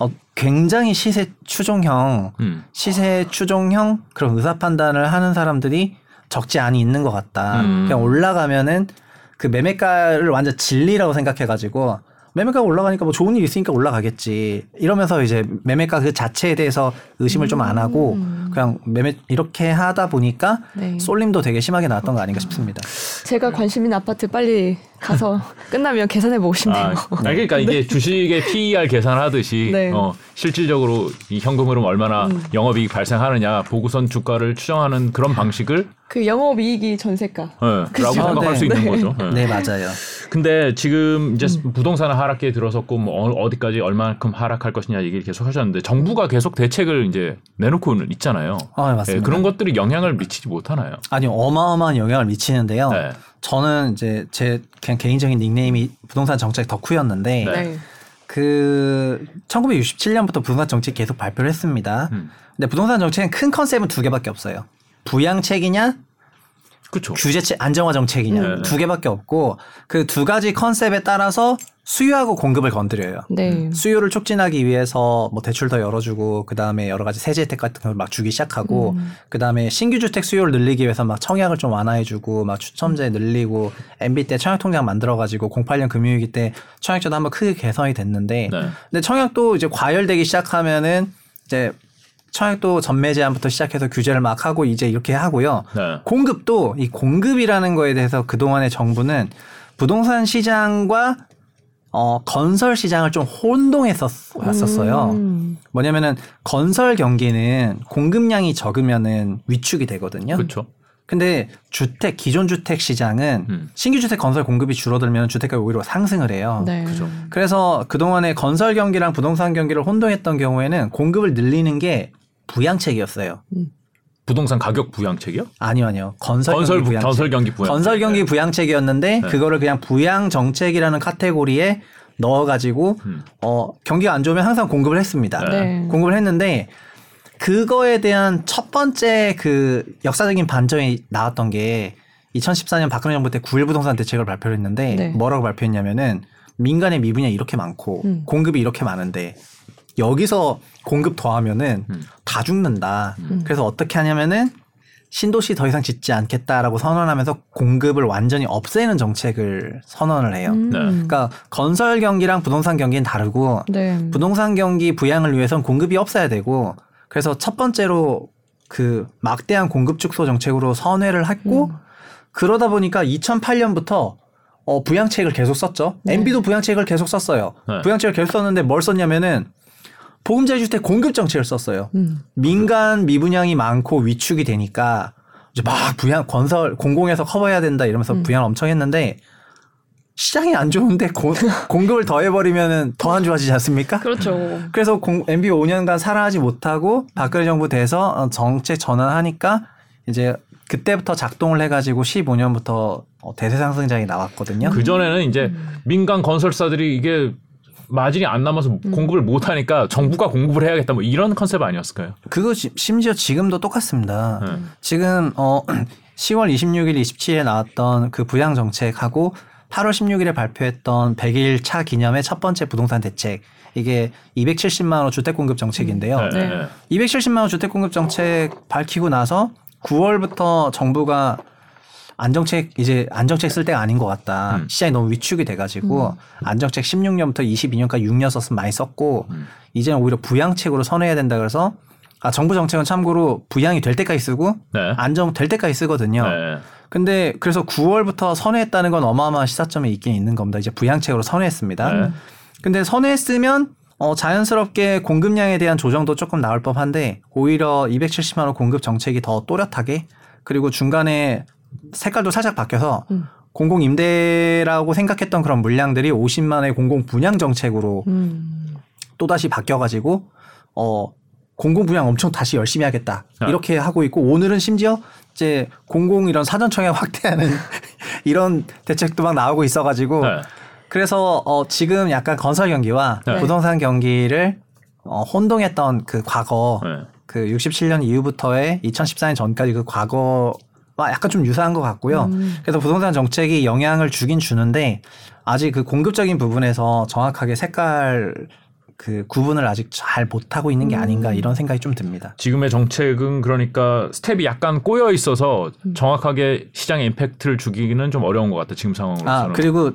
어, 굉장히 시세 추종형, 음. 시세 추종형 그런 의사 판단을 하는 사람들이 적지 않이 있는 것 같다. 음. 그냥 올라가면은 그 매매가를 완전 진리라고 생각해가지고. 매매가가 올라가니까 뭐 좋은 일 있으니까 올라가겠지. 이러면서 이제 매매가 그 자체에 대해서 의심을 음. 좀 안 하고 그냥 매매 이렇게 하다 보니까 네. 쏠림도 되게 심하게 나왔던 거 아닌가 싶습니다. 제가 관심 있는 아파트 빨리 가서 끝나면 계산해 보고 싶네요. 아, 그러니까 네. 이게 주식의 피 이 알 계산하듯이 네. 어, 실질적으로 이 현금 흐름 얼마나 음. 영업이익 발생하느냐 보고선 주가를 추정하는 그런 방식을 그 영업이익이 전세가 네, 라고 생각할 네. 수 있는 네. 거죠. 네. 네, 맞아요. 근데 지금 이제 음. 부동산은 하락기에 들어섰고 뭐 어디까지 얼마만큼 하락할 것이냐 얘기를 계속 하셨는데, 정부가 계속 대책을 이제 내놓고는 있잖아요. 아, 맞습니다. 네, 그런 것들이 영향을 미치지 못하나요? 아니, 어마어마한 영향을 미치는데요. 네. 저는 이제 제 그냥 개인적인 닉네임이 부동산 정책 덕후였는데 네. 그 천구백육십칠 년부터 부동산 정책 계속 발표를 했습니다. 음. 근데 부동산 정책은 큰 컨셉은 두 개밖에 없어요. 부양책이냐 그쵸. 규제 안정화 정책이냐 음. 두 개밖에 없고 그 두 가지 컨셉에 따라서 수요하고 공급을 건드려요. 네. 수요를 촉진하기 위해서 뭐 대출 더 열어주고 그 다음에 여러 가지 세제 혜택 같은 걸 막 주기 시작하고 음. 그 다음에 신규 주택 수요를 늘리기 위해서 막 청약을 좀 완화해주고 막 추첨제 늘리고 엠비 때 청약통장 만들어가지고 공팔 년 금융위기 때 청약제도 한번 크게 개선이 됐는데 네. 근데 청약도 이제 과열되기 시작하면은 이제 청약도 전매 제한부터 시작해서 규제를 막 하고 이제 이렇게 하고요. 네. 공급도 이 공급이라는 거에 대해서 그동안의 정부는 부동산 시장과 어, 건설 시장을 좀 혼동했었어요. 음. 뭐냐면은 건설 경기는 공급량이 적으면은 위축이 되거든요. 그렇죠. 근데 주택 기존 주택 시장은 음. 신규 주택 건설 공급이 줄어들면 주택가가 오히려 상승을 해요. 네. 그죠. 그래서 그동안에 건설 경기랑 부동산 경기를 혼동했던 경우에는 공급을 늘리는 게 부양책이었어요. 음. 부동산 가격 부양책이요? 아니요, 아니요. 건설, 건설 경기, 부, 부양책. 건설 경기 부양책. 건설 경기 네. 부양책이었는데 네. 그거를 그냥 부양 정책이라는 카테고리에 넣어가지고 음. 어, 경기가 안 좋으면 항상 공급을 했습니다. 네. 공급을 했는데 그거에 대한 첫 번째 그 역사적인 반전이 나왔던 게 이천십사 년 박근혜 정부 때 구일 부동산 대책을 발표를 했는데 네. 뭐라고 발표했냐면은 민간의 미분양이 이렇게 많고 음. 공급이 이렇게 많은데 여기서 공급 더하면은 음. 다 죽는다. 음. 그래서 어떻게 하냐면은 신도시 더 이상 짓지 않겠다라고 선언하면서 공급을 완전히 없애는 정책을 선언을 해요. 음. 네. 그러니까 건설 경기랑 부동산 경기는 다르고 네. 부동산 경기 부양을 위해선 공급이 없어야 되고 그래서 첫 번째로 그 막대한 공급 축소 정책으로 선회를 했고 음. 그러다 보니까 이천팔 년부터 어, 부양책을 계속 썼죠. 네. 엠비도 부양책을 계속 썼어요. 네. 부양책을 계속 썼는데 뭘 썼냐면은 보금자리주택 공급 정책을 썼어요. 음. 민간 미분양이 많고 위축이 되니까 이제 막 부양 건설 공공에서 커버해야 된다 이러면서 음. 부양 엄청 했는데 시장이 안 좋은데 고, 공급을 더해버리면은 더 안 좋아지지 않습니까? 그렇죠. 그래서 공, 엠비 오 년간 살아나지 못하고 박근혜 정부 돼서 정책 전환하니까 이제 그때부터 작동을 해가지고 십오 년부터 대세 상승장이 나왔거든요. 그 전에는 이제 음. 민간 건설사들이 이게 마진이 안 남아서 음. 공급을 못하니까 정부가 공급을 해야겠다 뭐 이런 컨셉 아니었을까요? 그거 지, 심지어 지금도 똑같습니다. 음. 지금 어, 시월 이십육일, 이십칠일에 나왔던 그 부양 정책하고 팔월 십육일에 발표했던 백일 차 기념의 첫 번째 부동산 대책 이게 이백칠십만 원 주택 공급 정책인데요. 음. 네. 네. 이백칠십만 원 주택 공급 정책 밝히고 나서 구월부터 정부가 안정책 이제 안정책 쓸 때가 아닌 것 같다. 음. 시장이 너무 위축이 돼가지고 음. 안정책 십육 년부터 이십이 년까지 육 년 썼으면 많이 썼고 음. 이제는 오히려 부양책으로 선회해야 된다 그래서 아 정부 정책은 참고로 부양이 될 때까지 쓰고 네. 안정 될 때까지 쓰거든요. 네. 근데 그래서 구월부터 선회했다는 건 어마어마한 시사점이 있긴 있는 겁니다. 이제 부양책으로 선회했습니다. 네. 근데 선회했으면 어, 자연스럽게 공급량에 대한 조정도 조금 나올 법한데 오히려 이백칠십만 원 공급 정책이 더 또렷하게 그리고 중간에 색깔도 살짝 바뀌어서 음. 공공임대라고 생각했던 그런 물량들이 오십만 원의 공공분양 정책으로 음. 또다시 바뀌어가지고 어, 공공분양 엄청 다시 열심히 하겠다 아. 이렇게 하고 있고 오늘은 심지어 이제 공공 이런 사전청약 확대하는 이런 대책도 막 나오고 있어가지고 네. 그래서 어, 지금 약간 건설 경기와 네. 부동산 경기를 어, 혼동했던 그 과거 네. 그 육십칠 년 이후부터의 이천십사 년 전까지 그 과거 약간 좀 유사한 것 같고요. 음. 그래서 부동산 정책이 영향을 주긴 주는데 아직 그 공급적인 부분에서 정확하게 색깔 그 구분을 아직 잘 못하고 있는 게 아닌가 이런 생각이 좀 듭니다. 지금의 정책은 그러니까 스텝이 약간 꼬여 있어서 정확하게 시장에 임팩트를 주기는 좀 어려운 것 같아요. 지금 상황으로서는. 아, 그리고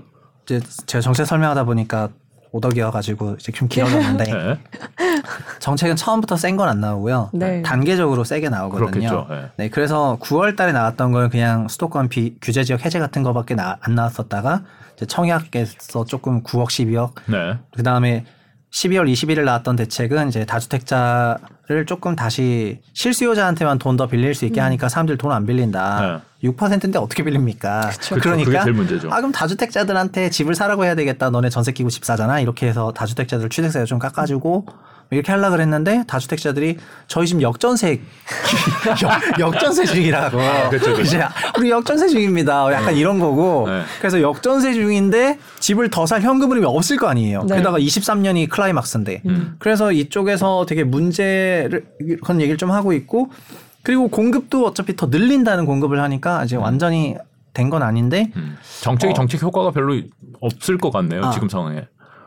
이제 제가 정책 설명하다 보니까 오덕이어가지고 이제 좀 길어졌는데 네. 정책은 처음부터 센 건 안 나오고요. 네. 단계적으로 세게 나오거든요. 그렇겠죠. 네. 네, 그래서 구월 달에 나왔던 건 그냥 수도권 비, 규제 지역 해제 같은 거밖에 나, 안 나왔었다가 이제 청약에서 조금 구억, 십이억. 네. 그 다음에 십이월 이십일일 나왔던 대책은 이제 다주택자를 조금 다시 실수요자한테만 돈 더 빌릴 수 있게 음. 하니까 사람들 돈 안 빌린다. 네. 육 퍼센트인데 어떻게 빌립니까? 그쵸. 그러니까 그게 제일 문제죠. 아 그럼 다주택자들한테 집을 사라고 해야 되겠다. 너네 전세 끼고 집 사잖아. 이렇게 해서 다주택자들 취득세를 좀 깎아주고 이렇게 하려고 그랬는데 다주택자들이 저희 집 역전세 역, 역전세 중이라고. 아, 그쵸, 그쵸. 이제 우리 역전세 중입니다. 약간 네. 이런 거고. 네. 그래서 역전세 중인데 집을 더 살 현금흐름이 없을 거 아니에요. 네. 게다가 이십삼 년이 클라이막스인데. 음. 그래서 이쪽에서 되게 문제를 그런 얘기를 좀 하고 있고 그리고 공급도 어차피 더 늘린다는 공급을 하니까 이제 음. 완전히 된 건 아닌데 음. 정책이 어, 정책 효과가 별로 없을 것 같네요. 아, 지금 상황에.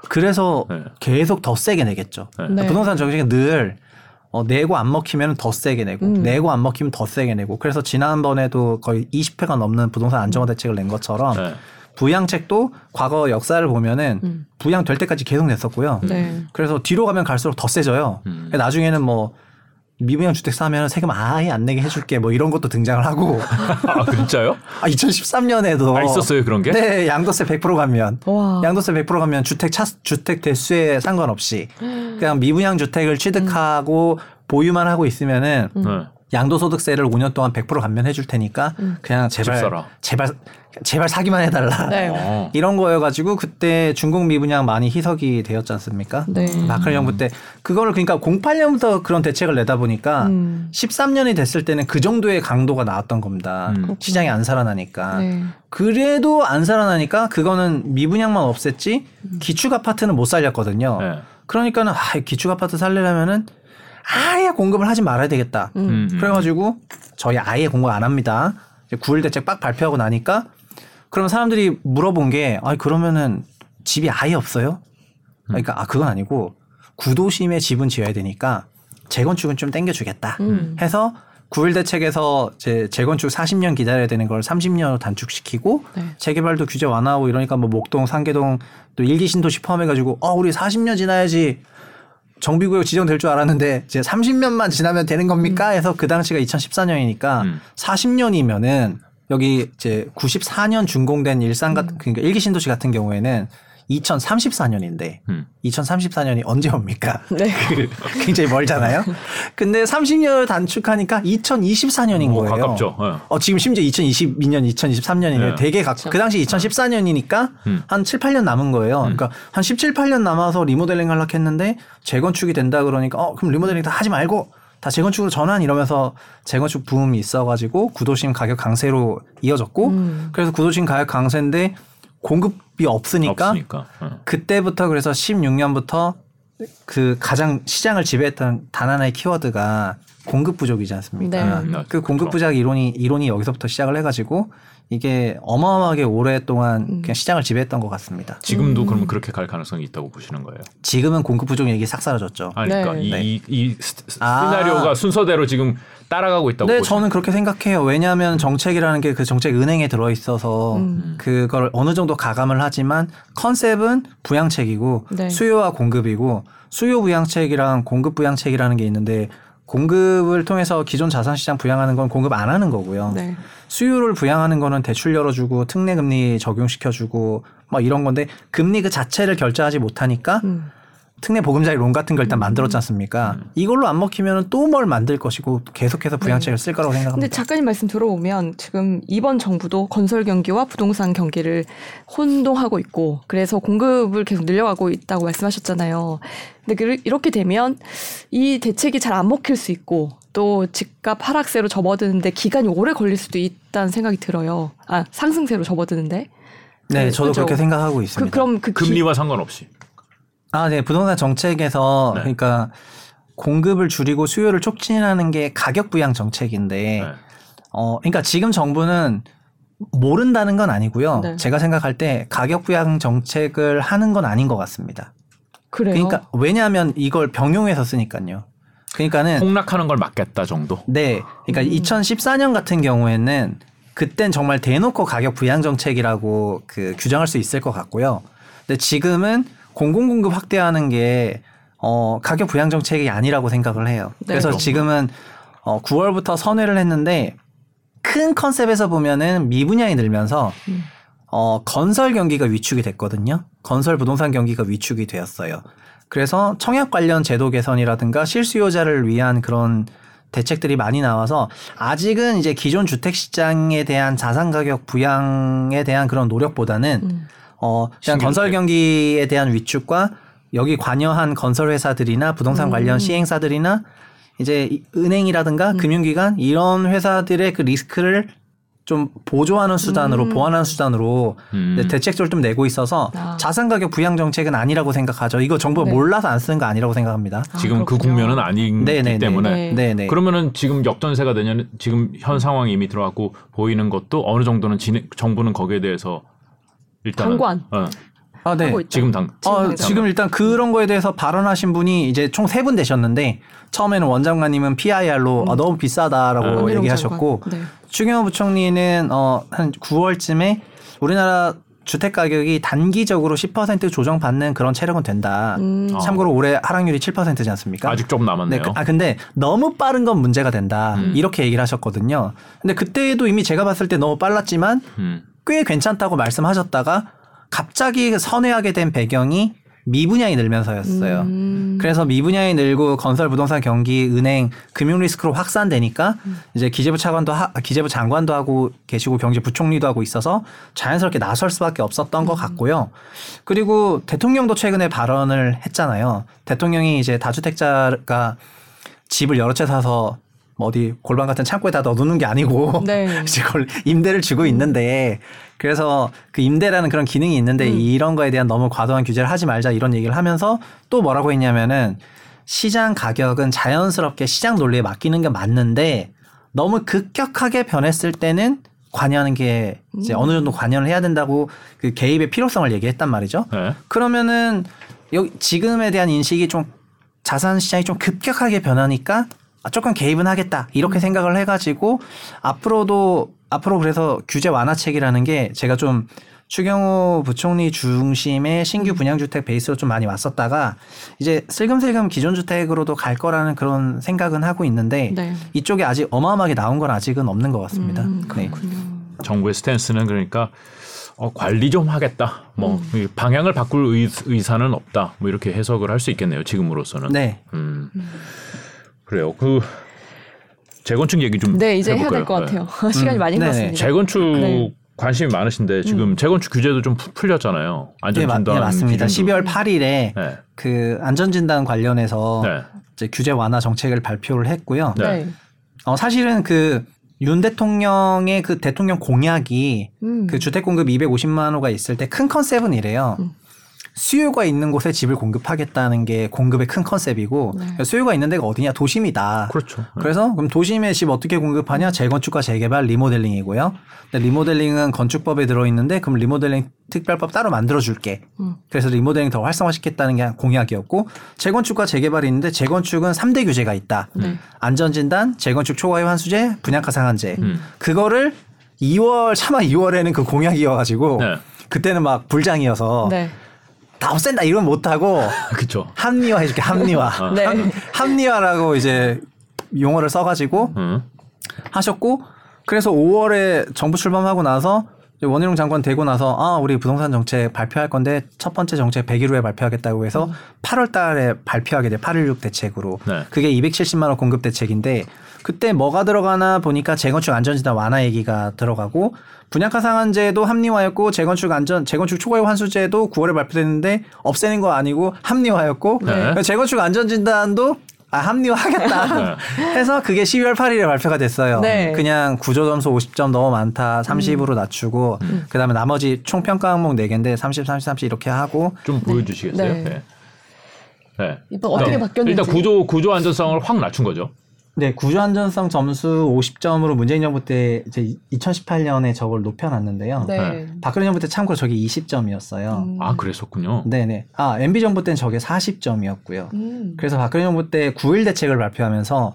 그래서 네. 계속 더 세게 내겠죠. 네. 그러니까 부동산 정책이 늘 어, 내고 안 먹히면 더 세게 내고 음. 내고 안 먹히면 더 세게 내고 그래서 지난번에도 거의 이십 회가 넘는 부동산 안정화 대책을 낸 것처럼 네. 부양책도 과거 역사를 보면은 음. 부양될 때까지 계속 냈었고요. 네. 그래서 뒤로 가면 갈수록 더 세져요. 음. 그러니까 나중에는 뭐 미분양 주택 사면 세금 아예 안 내게 해줄게 뭐 이런 것도 등장을 하고. 아 진짜요? 아 이천십삼 년에도. 아 있었어요 그런 게? 네. 양도세 백 퍼센트 가면. 와. 양도세 백 퍼센트 가면 주택 차, 주택 대수에 상관없이 그냥 미분양 주택을 취득하고 음. 보유만 하고 있으면은 음. 양도소득세를 오 년 동안 백 퍼센트 감면해줄 테니까 음. 그냥 제발 제발 제발 사기만 해달라. 네. 이런 거여가지고 그때 중국 미분양 많이 희석이 되었지 않습니까? 네. 박근혜 정부 때 그거를 그러니까 공팔 년부터 그런 대책을 내다 보니까 음. 십삼 년이 됐을 때는 그 정도의 강도가 나왔던 겁니다. 음. 시장이 안 살아나니까. 네. 그래도 안 살아나니까 그거는 미분양만 없앴지 음. 기축 아파트는 못 살렸거든요. 네. 그러니까는 아, 기축 아파트 살리려면은 아예 공급을 하지 말아야 되겠다. 음. 그래가지고 저희 아예 공급 안 합니다. 구일 대책 빡 발표하고 나니까 그러면 사람들이 물어본 게 아 그러면은 집이 아예 없어요? 그러니까 아 그건 아니고 구도심에 집은 지어야 되니까 재건축은 좀 땡겨주겠다. 음. 해서 구일 대책에서 제 재건축 사십 년 기다려야 되는 걸 삼십 년으로 단축시키고 네. 재개발도 규제 완화하고 이러니까 뭐 목동, 상계동 또 일기 신도시 포함해가지고 어 우리 사십 년 지나야지. 정비구역 지정될 줄 알았는데 이제 삼십 년만 지나면 되는 겁니까? 음. 해서 그 당시가 이천십사 년이니까 음. 사십 년이면은 여기 이제 구십사 년 준공된 일산 같은 음. 그러니까 일기 신도시 같은 경우에는 이천삼십사 년인데 음. 이천삼십사 년이 언제 옵니까? 네. 굉장히 멀잖아요. 근데 삼십 년을 단축하니까 이천이십사 년인 거예요. 오, 가깝죠. 네. 어, 지금 심지어 이천이십이 년, 이천이십삼 년이네요. 네. 되게 가깝죠. 그 당시 이천십사 년이니까 음. 한 칠, 팔 년 남은 거예요. 음. 그러니까 한 십칠, 팔 년 남아서 리모델링 하려고 했는데 재건축이 된다 그러니까 어, 그럼 리모델링 다 하지 말고 다 재건축으로 전환 이러면서 재건축 붐이 있어가지고 구도심 가격 강세로 이어졌고 음. 그래서 구도심 가격 강세인데 공급이 없으니까, 없으니까. 어. 그때부터 그래서 십육 년부터 그 가장 시장을 지배했던 단 하나의 키워드가 공급 부족이지 않습니까? 네. 그 공급 부족 이론이 이론이 여기서부터 시작을 해가지고 이게 어마어마하게 오랫동안 음. 그냥 시장을 지배했던 것 같습니다. 지금도 음. 그러면 그렇게 갈 가능성이 있다고 보시는 거예요? 지금은 공급 부족 얘기 싹 사라졌죠. 아, 그러니까 네. 이, 이 시나리오가 아. 순서대로 지금 따라가고 있다고. 네, 보시면. 저는 그렇게 생각해요. 왜냐하면 정책이라는 게 그 정책 은행에 들어 있어서 음. 그걸 어느 정도 가감을 하지만 컨셉은 부양책이고 네. 수요와 공급이고 수요 부양책이랑 공급 부양책이라는 게 있는데. 공급을 통해서 기존 자산시장 부양하는 건 공급 안 하는 거고요. 네. 수요를 부양하는 거는 대출 열어주고 특례금리 적용시켜주고 막 이런 건데 금리 그 자체를 결제하지 못하니까 음. 특례 보금자리 론 같은 걸 일단 음. 만들었지 않습니까? 음. 이걸로 안 먹히면 또 뭘 만들 것이고 계속해서 부양책을 네. 쓸 거라고 생각합니다. 근데 작가님 말씀 들어보면 지금 이번 정부도 건설 경기와 부동산 경기를 혼동하고 있고 그래서 공급을 계속 늘려가고 있다고 말씀하셨잖아요. 근데 이렇게 되면 이 대책이 잘 안 먹힐 수 있고 또 집값 하락세로 접어드는데 기간이 오래 걸릴 수도 있다는 생각이 들어요. 아 상승세로 접어드는데. 네, 네 저도 그렇죠. 그렇게 생각하고 있습니다. 그, 그럼 그 금리와 기... 상관없이. 아, 네. 부동산 정책에서 네. 그러니까 공급을 줄이고 수요를 촉진하는 게 가격 부양 정책인데, 네. 어, 그러니까 지금 정부는 모른다는 건 아니고요. 네. 제가 생각할 때 가격 부양 정책을 하는 건 아닌 것 같습니다. 그래요? 그러니까 왜냐하면 이걸 병용해서 쓰니까요. 그러니까는 폭락하는 걸 막겠다 정도. 네, 그러니까 음. 이천십사 년 같은 경우에는 그땐 정말 대놓고 가격 부양 정책이라고 그 규정할 수 있을 것 같고요. 근데 지금은 공공공급 확대하는 게 어, 가격 부양 정책이 아니라고 생각을 해요. 네, 그래서 그럼요. 지금은 어, 구월부터 선회를 했는데 큰 컨셉에서 보면은 미분양이 늘면서 음. 어, 건설 경기가 위축이 됐거든요. 건설 부동산 경기가 위축이 되었어요. 그래서 청약 관련 제도 개선이라든가 실수요자를 위한 그런 대책들이 많이 나와서 아직은 이제 기존 주택 시장에 대한 자산 가격 부양에 대한 그런 노력보다는 음. 어, 그냥 건설 경기에 대한 위축과 여기 관여한 건설회사들이나 부동산 음. 관련 시행사들이나 이제 은행이라든가 음. 금융기관 이런 회사들의 그 리스크를 좀 보조하는 수단으로 음. 보완하는 수단으로 음. 대책적으로 좀 내고 있어서 아. 자산 가격 부양 정책은 아니라고 생각하죠. 이거 정부가 네. 몰라서 안 쓰는 거 아니라고 생각합니다. 아, 지금 그렇군요. 그 국면은 아니기 네네네. 때문에 네. 네네. 그러면은 지금 역전세가 되냐 지금 현 상황이 이미 들어왔고 보이는 것도 어느 정도는 진행, 정부는 거기에 대해서 일단은 당관. 어. 아, 네. 지금 당. 어, 지금 일단 그런 거에 대해서 발언하신 분이 이제 총 세 분 되셨는데 처음에는 원 장관님은 피아이알로 음. 아, 너무 비싸다라고 아, 얘기하셨고 네. 추경호 부총리는 어, 한 구월쯤에 우리나라 주택 가격이 단기적으로 십 퍼센트 조정받는 그런 체력은 된다. 음. 참고로 올해 하락률이 칠 퍼센트지 않습니까? 아직 조금 남았네요. 네, 아 근데 너무 빠른 건 문제가 된다. 음. 이렇게 얘기를 하셨거든요. 근데 그때도 이미 제가 봤을 때 너무 빨랐지만 음. 꽤 괜찮다고 말씀하셨다가. 갑자기 선회하게 된 배경이 미분양이 늘면서였어요. 음. 그래서 미분양이 늘고 건설, 부동산, 경기, 은행, 금융 리스크로 확산되니까 음. 이제 기재부 차관도 하, 기재부 장관도 하고 계시고 경제부총리도 하고 있어서 자연스럽게 나설 수밖에 없었던 음. 것 같고요. 그리고 대통령도 최근에 발언을 했잖아요. 대통령이 이제 다주택자가 집을 여러 채 사서 어디 골방 같은 창고에다 넣어놓는 게 아니고 네. 지금 임대를 주고 있는데 그래서 그 임대라는 그런 기능이 있는데 음. 이런 거에 대한 너무 과도한 규제를 하지 말자 이런 얘기를 하면서 또 뭐라고 했냐면은 시장 가격은 자연스럽게 시장 논리에 맡기는 게 맞는데 너무 급격하게 변했을 때는 관여하는 게 이제 음. 어느 정도 관여를 해야 된다고 그 개입의 필요성을 얘기했단 말이죠. 네. 그러면은 여기 지금에 대한 인식이 좀 자산 시장이 좀 급격하게 변하니까 조금 개입은 하겠다 이렇게 음. 생각을 해가지고 앞으로도 앞으로 그래서 규제 완화책이라는 게 제가 좀 추경호 부총리 중심의 신규 분양주택 베이스로 좀 많이 왔었다가 이제 슬금슬금 기존 주택으로도 갈 거라는 그런 생각은 하고 있는데 네. 이쪽에 아직 어마어마하게 나온 건 아직은 없는 것 같습니다. 음, 그렇군요. 네. 정부의 스탠스는 그러니까 어, 관리 좀 하겠다. 뭐 음. 방향을 바꿀 의, 의사는 없다. 뭐 이렇게 해석을 할 수 있겠네요. 지금으로서는. 네. 음. 음. 그래요. 그 재건축 얘기 좀 네, 이제 해볼까요? 해야 될 것 같아요. 네. 시간이 많이 흘렀습니다. 재건축 네. 관심이 많으신데 지금 음. 재건축 규제도 좀 풀렸잖아요. 안전진단 네, 마, 네, 맞습니다. 기준도. 십이월 팔일에 네. 그 안전진단 관련해서 네. 이제 규제 완화 정책을 발표를 했고요. 네. 어, 사실은 그 윤 대통령의 그 대통령 공약이 음. 그 주택 공급 이백오십만 호가 있을 때 큰 컨셉은 이래요. 음. 수요가 있는 곳에 집을 공급하겠다는 게 공급의 큰 컨셉이고 네. 수요가 있는 데가 어디냐 도심이다. 그렇죠. 네. 그래서 그럼 도심에 집 어떻게 공급하냐 재건축과 재개발 리모델링이고요. 근데 리모델링은 건축법에 들어있는데 그럼 리모델링 특별법 따로 만들어줄게. 음. 그래서 리모델링 더 활성화시켰다는 게 공약이었고 재건축과 재개발이 있는데 재건축은 삼 대 규제가 있다. 네. 안전진단, 재건축 초과의 환수제, 분양가 상한제. 음. 그거를 이월 차마 이월에는 그 공약이어가지고 네. 그때는 막 불장이어서 네. 다 없앤다 이건 못하고 그쵸. 합리화 해줄게 합리화 네. 합, 합리화라고 이제 용어를 써가지고 음. 하셨고 그래서 오월에 정부 출범하고 나서 원희룡 장관 되고 나서 아 우리 부동산 정책 발표할 건데 첫 번째 정책 백 일 후에 발표하겠다고 해서 음. 팔월 달에 발표하게 돼 팔일육 대책으로 네. 그게 이백칠십만 원 공급 대책인데 그때 뭐가 들어가나 보니까 재건축 안전진단 완화 얘기가 들어가고 분양가 상한제도 합리화였고 재건축 안전 재건축 초과의 환수제도 구월에 발표됐는데 없애는 거 아니고 합리화였고 네. 재건축 안전진단도 아, 합리화하겠다 해서 그게 십이월 팔일에 발표가 됐어요. 네. 그냥 구조점수 오십 점 너무 많다. 삼십으로 낮추고 음. 그다음에 나머지 총 평가 항목 네 개인데 삼십, 삼십, 삼십 이렇게 하고 좀 보여주시겠어요? 네. 네. 네. 이번 어떻게 네. 바뀌었는지. 일단 구조, 구조 안전성을 확 낮춘 거죠? 네. 구조 안전성 점수 오십 점으로 문재인 정부 때 이제 이천십팔 년에 저걸 높여놨는데요. 네. 박근혜 정부 때 참고로 저게 이십 점이었어요. 음. 아 그랬었군요. 네네. 아 엠비 정부 때는 저게 사십 점이었고요. 음. 그래서 박근혜 정부 때 구일 대책을 발표하면서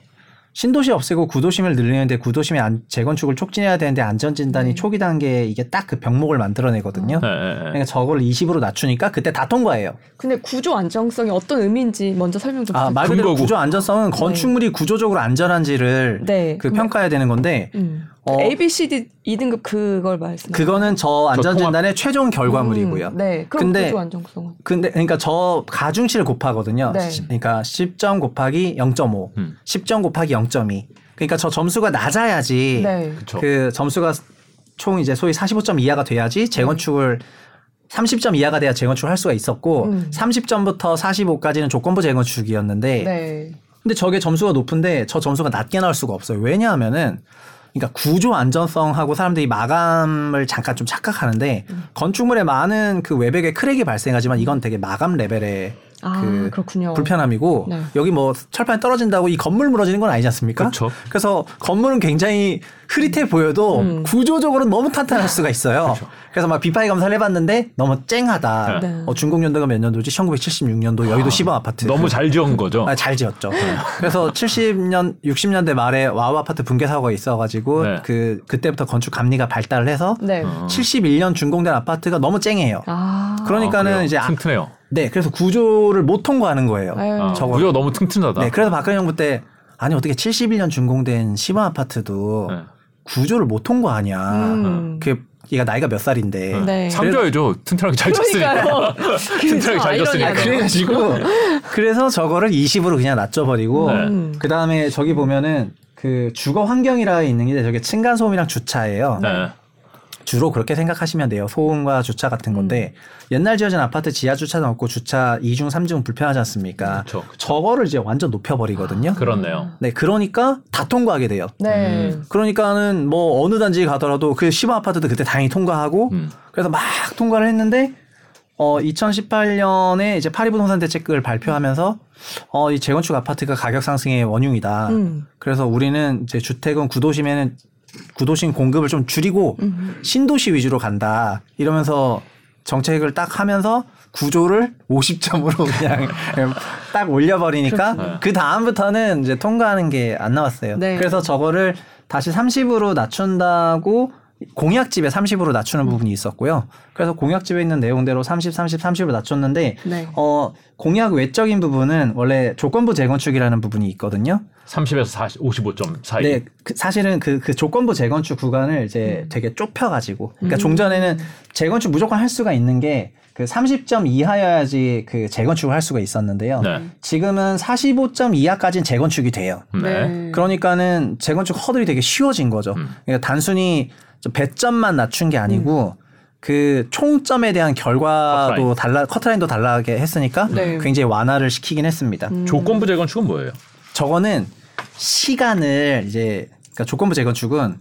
신도시 없애고 구도심을 늘리는데 구도심의 안, 재건축을 촉진해야 되는데 안전진단이 음. 초기 단계에 이게 딱 그 병목을 만들어내거든요. 네, 네, 네. 그러니까 저걸 이십으로 낮추니까 그때 다 통과해요. 근데 구조 안정성이 어떤 의미인지 먼저 설명 좀 해주세요. 아, 말 그대로 구조 안전성은 건축물이 네. 구조적으로 안전한지를 네. 그 평가해야 되는 건데 음. 어, 에이 비 씨 디 이등급 그걸 말씀. 그거는 저 안전진단의 통합... 최종 결과물이고요. 음, 네. 그럼 근데, 구조 안정성은. 근데 그러니까 저 가중치를 곱하거든요. 네. 시, 그러니까 십 점 곱하기 영 점 오, 음. 십 점 곱하기 영 점 이. 그러니까 저 점수가 낮아야지. 네. 그 점수가 총 이제 소위 사십오 점 이하가 돼야지 재건축을 네. 삼십 점 이하가 돼야 재건축을 할 수가 있었고 음. 삼십 점부터 사십오까지는 조건부 재건축이었는데. 네. 근데 저게 점수가 높은데 저 점수가 낮게 나올 수가 없어요. 왜냐하면은 그러니까 구조 안전성하고 사람들이 마감을 잠깐 좀 착각하는데 음. 건축물에 많은 그 외벽에 크랙이 발생하지만 이건 되게 마감 레벨의 아, 그 그렇군요. 불편함이고 네. 여기 뭐 철판이 떨어진다고 이 건물 무너지는 건 아니지 않습니까? 그쵸. 그래서 건물은 굉장히 흐릿해 보여도 음. 구조적으로는 너무 탄탄할 수가 있어요. 그쵸. 그래서 막 비파이 검사를 해봤는데 너무 쨍하다. 네. 어, 준공연도가 몇 년도지? 천구백칠십육 년도 여의도 아, 시범아파트. 너무 잘 지은 거죠? 아, 잘 지었죠. 네. 그래서 칠십 년, 육십 년대 말에 와우 아파트 붕괴 사고가 있어가지고 네. 그, 그때부터 건축 감리가 발달을 해서 네. 어. 칠십일 년 준공된 아파트가 너무 쨍해요. 아. 그러니까는 아, 이제. 튼튼해요. 네, 그래서 구조를 못 통과하는 거예요. 아, 구조가 너무 튼튼하다. 네, 그래서 박근혜 정부 때 아니 어떻게 칠십일 년 준공된 시범 아파트도 네. 구조를 못 통과하냐. 음. 그게 얘가 나이가 몇 살인데 네. 상조해줘. 튼튼하게 잘 졌으니까. 튼튼하게 잘 졌으니까. 그래가지고 그래서 저거를 이십으로 그냥 낮춰버리고 네. 그 다음에 저기 보면은 그 주거 환경이라 있는 게 저게 층간소음이랑 주차예요. 네. 주로 그렇게 생각하시면 돼요. 소음과 주차 같은 건데 음. 옛날 지어진 아파트 지하 주차장 없고 주차 이 중, 삼 중 불편하지 않습니까? 그쵸, 그쵸. 저거를 이제 완전 높여버리거든요. 아, 그렇네요. 네, 그러니까 다 통과하게 돼요. 네. 음. 그러니까는 뭐 어느 단지 가더라도 그 시범 아파트도 그때 다행히 통과하고 음. 그래서 막 통과를 했는데 어, 이천십팔 년에 이제 파리 부동산 대책을 발표하면서 어, 이 재건축 아파트가 가격 상승의 원흉이다. 음. 그래서 우리는 이제 주택은 구도심에는 구도심 공급을 좀 줄이고 음흠. 신도시 위주로 간다 이러면서 정책을 딱 하면서 구조를 오십 점으로 그냥 딱 올려버리니까 그 다음부터는 이제 통과하는 게 안 나왔어요. 네. 그래서 저거를 다시 삼십으로 낮춘다고 공약집에 삼십으로 낮추는 음. 부분이 있었고요. 그래서 공약집에 있는 내용대로 삼십, 삼십, 삼십으로 낮췄는데 네. 어, 공약 외적인 부분은 원래 조건부 재건축이라는 부분이 있거든요. 삼십에서 사십, 오십오 점 사이. 네, 그, 사실은 그, 그 조건부 재건축 구간을 이제 음. 되게 좁혀가지고, 그러니까 음. 종전에는 재건축 무조건 할 수가 있는 게 그 삼십 점 이하여야지 그 재건축을 할 수가 있었는데요. 네. 지금은 사십오 점 이하까지는 재건축이 돼요. 네. 그러니까는 재건축 허들이 되게 쉬워진 거죠. 음. 그러니까 단순히 배점만 낮춘 게 아니고 음. 그 총점에 대한 결과도 컷라인. 달라 컷라인도 달라게 했으니까 네. 굉장히 완화를 시키긴 했습니다. 음. 조건부 재건축은 뭐예요? 저거는 시간을 이제 그러니까 조건부 재건축은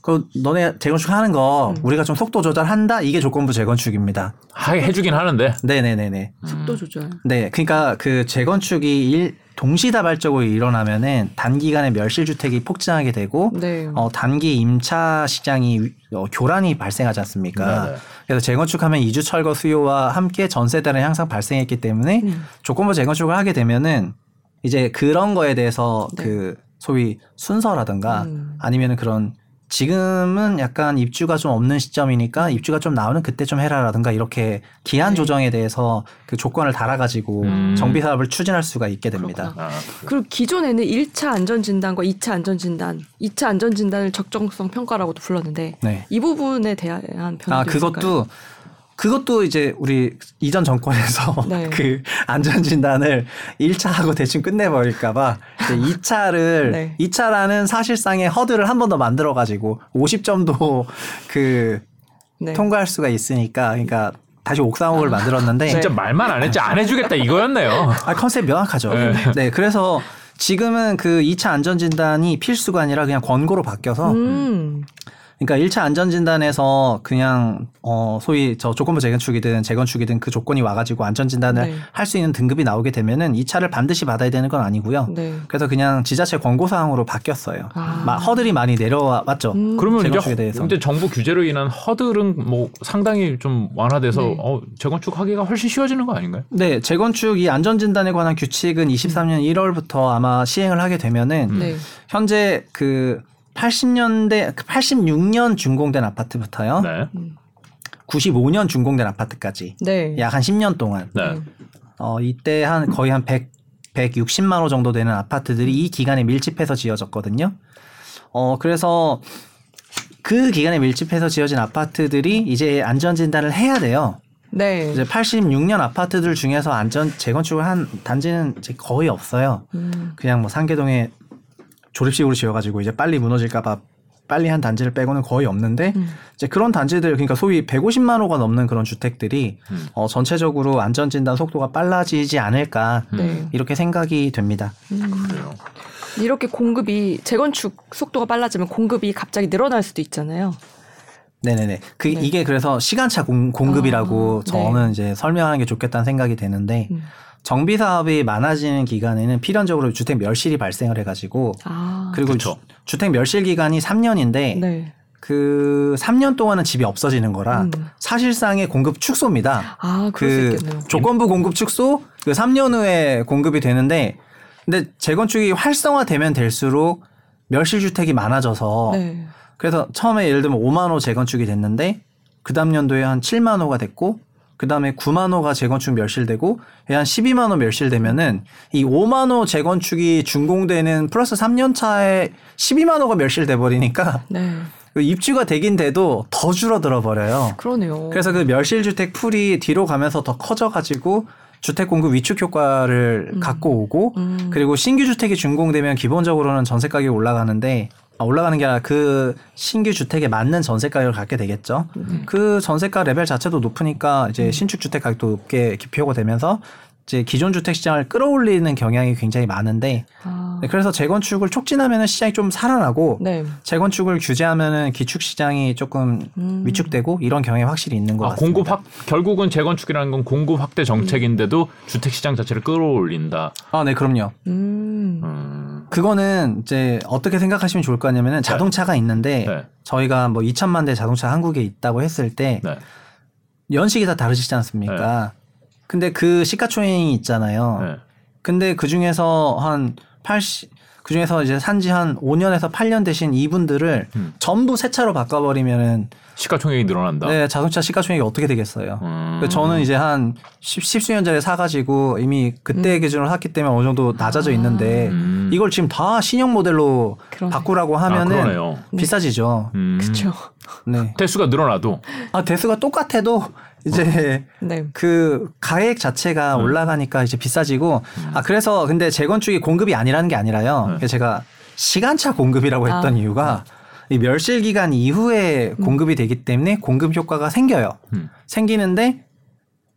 그 너네 재건축하는 거 음. 우리가 좀 속도 조절한다 이게 조건부 재건축입니다. 하, 해주긴 하는데. 네네네네. 음. 속도 조절. 네, 그러니까 그 재건축이 일 동시다발적으로 일어나면은 단기간에 멸실주택이 폭증하게 되고 네. 어, 단기 임차 시장이 어, 교란이 발생하지 않습니까? 네네. 그래서 재건축하면 이주 철거 수요와 함께 전세대는 항상 발생했기 때문에 음. 조건부 재건축을 하게 되면은 이제 그런 거에 대해서 네. 그 소위 순서라든가 음. 아니면은 그런 지금은 약간 입주가 좀 없는 시점이니까 입주가 좀 나오는 그때 좀 해라라든가 이렇게 기한 네. 조정에 대해서 그 조건을 달아가지고 음. 정비 사업을 추진할 수가 있게 됩니다. 아, 그리고 기존에는 일 차 안전진단과 이 차 안전진단, 이 차 안전진단을 적정성 평가라고도 불렀는데 네. 이 부분에 대한 변화도 아, 그것도 있을까요? 그것도 이제 우리 이전 정권에서 네. 그 안전진단을 일 차하고 대충 끝내버릴까봐 이 차를, 네. 이 차라는 사실상의 허들을 한 번 더 만들어가지고 오십 점도 그 네. 통과할 수가 있으니까 그러니까 다시 옥상옥을 만들었는데. 진짜 말만 안 했지 안 해주겠다 이거였네요. 아, 컨셉 명확하죠. 네. 네, 그래서 지금은 그 이 차 안전진단이 필수가 아니라 그냥 권고로 바뀌어서 음. 그러니까 일 차 안전진단에서 그냥 어 소위 저 조건부 재건축이든 재건축이든 그 조건이 와가지고 안전진단을 네. 할 수 있는 등급이 나오게 되면은 이 차를 반드시 받아야 되는 건 아니고요. 네. 그래서 그냥 지자체 권고사항으로 바뀌었어요. 아. 막 허들이 많이 내려왔죠. 음. 그러면 재건축에 이제, 대해서. 이제 정부 규제로 인한 허들은 뭐 상당히 좀 완화돼서 네. 어, 재건축하기가 훨씬 쉬워지는 거 아닌가요? 네, 재건축 이 안전진단에 관한 규칙은 이십삼 년 일월부터 아마 시행을 하게 되면은 음. 네. 현재 그 팔십 년대, 팔십육 년 준공된 아파트부터요. 네. 구십오 년 준공된 아파트까지. 네. 약 한 십 년 동안. 네. 어, 이때 한 거의 한 백, 백육십만 호 정도 되는 아파트들이 이 기간에 밀집해서 지어졌거든요. 어, 그래서 그 기간에 밀집해서 지어진 아파트들이 이제 안전진단을 해야 돼요. 네. 이제 팔십육 년 아파트들 중에서 안전, 재건축을 한 단지는 이제 거의 없어요. 음. 그냥 뭐 상계동에 조립식으로 지어가지고 이제 빨리 무너질까봐 빨리 한 단지를 빼고는 거의 없는데 음. 이제 그런 단지들 그러니까 소위 백오십만 호가 넘는 그런 주택들이 음. 어, 전체적으로 안전진단 속도가 빨라지지 않을까 음. 이렇게 생각이 됩니다. 음. 그래요. 이렇게 공급이 재건축 속도가 빨라지면 공급이 갑자기 늘어날 수도 있잖아요. 네네네. 그 네. 이게 그래서 시간차 공, 공급이라고 아, 저는 네. 이제 설명하는 게 좋겠다는 생각이 되는데 음. 정비 사업이 많아지는 기간에는 필연적으로 주택 멸실이 발생을 해가지고 아, 그리고 주, 주택 멸실 기간이 삼 년인데 네. 그 삼 년 동안은 집이 없어지는 거라 음. 사실상의 공급 축소입니다. 아, 그럴 그 수 있겠네요. 조건부 공급 축소 그 삼 년 후에 공급이 되는데 근데 재건축이 활성화되면 될수록 멸실 주택이 많아져서. 네. 그래서 처음에 예를 들면 오만 호 재건축이 됐는데 그 다음 연도에 한 칠만 호가 됐고 그 다음에 구만 호가 재건축 멸실되고 한 십이만 호 멸실되면은 이 오만 호 재건축이 준공되는 플러스 삼 년 차에 십이만 호가 멸실돼 버리니까 네. 입주가 되긴 돼도 더 줄어들어 버려요. 그러네요. 그래서 그 멸실 주택 풀이 뒤로 가면서 더 커져가지고 주택 공급 위축 효과를 음. 갖고 오고 음. 그리고 신규 주택이 준공되면 기본적으로는 전세 가격이 올라가는데. 올라가는 게 아니라 그 신규 주택에 맞는 전세가를 갖게 되겠죠. 네. 그 전세가 레벨 자체도 높으니까 이제 신축 주택 가격도 높게 기표가 되면서 이제 기존 주택 시장을 끌어올리는 경향이 굉장히 많은데 아. 네, 그래서 재건축을 촉진하면은 시장이 좀 살아나고 네. 재건축을 규제하면은 기축 시장이 조금 음. 위축되고 이런 경향이 확실히 있는 것 아, 같습니다. 공급 확 결국은 재건축이라는 건 공급 확대 정책인데도 음. 주택 시장 자체를 끌어올린다. 아, 네, 그럼요. 음. 음. 그거는 이제 어떻게 생각하시면 좋을 거냐면은 자동차가 네. 있는데 네. 저희가 뭐 이천만 대 자동차 한국에 있다고 했을 때 네. 연식이 다 다르시지 않습니까? 네. 근데 그 시가총액이 있잖아요. 네. 근데 그 중에서 한 팔십, 그 중에서 이제 산지 한 오 년에서 팔 년 되신 이분들을 음. 전부 새 차로 바꿔버리면은 시가총액이 늘어난다. 네, 자동차 시가총액이 어떻게 되겠어요? 음. 저는 이제 한 십, 십수년 전에 사가지고 이미 그때 음. 기준으로 샀기 때문에 어느 정도 낮아져 있는데 음. 이걸 지금 다 신형 모델로 그러네. 바꾸라고 하면은 아, 비싸지죠. 음. 그렇죠. 네. 대수가 늘어나도 아 대수가 똑같아도 이제 어. 네. 그 가액 자체가 음. 올라가니까 이제 비싸지고 음. 아 그래서 근데 재건축이 공급이 아니라는 게 아니라요. 네. 제가 시간차 공급이라고 했던 아. 이유가 네. 이 멸실 기간 이후에 음. 공급이 되기 때문에 공급 효과가 생겨요. 음. 생기는데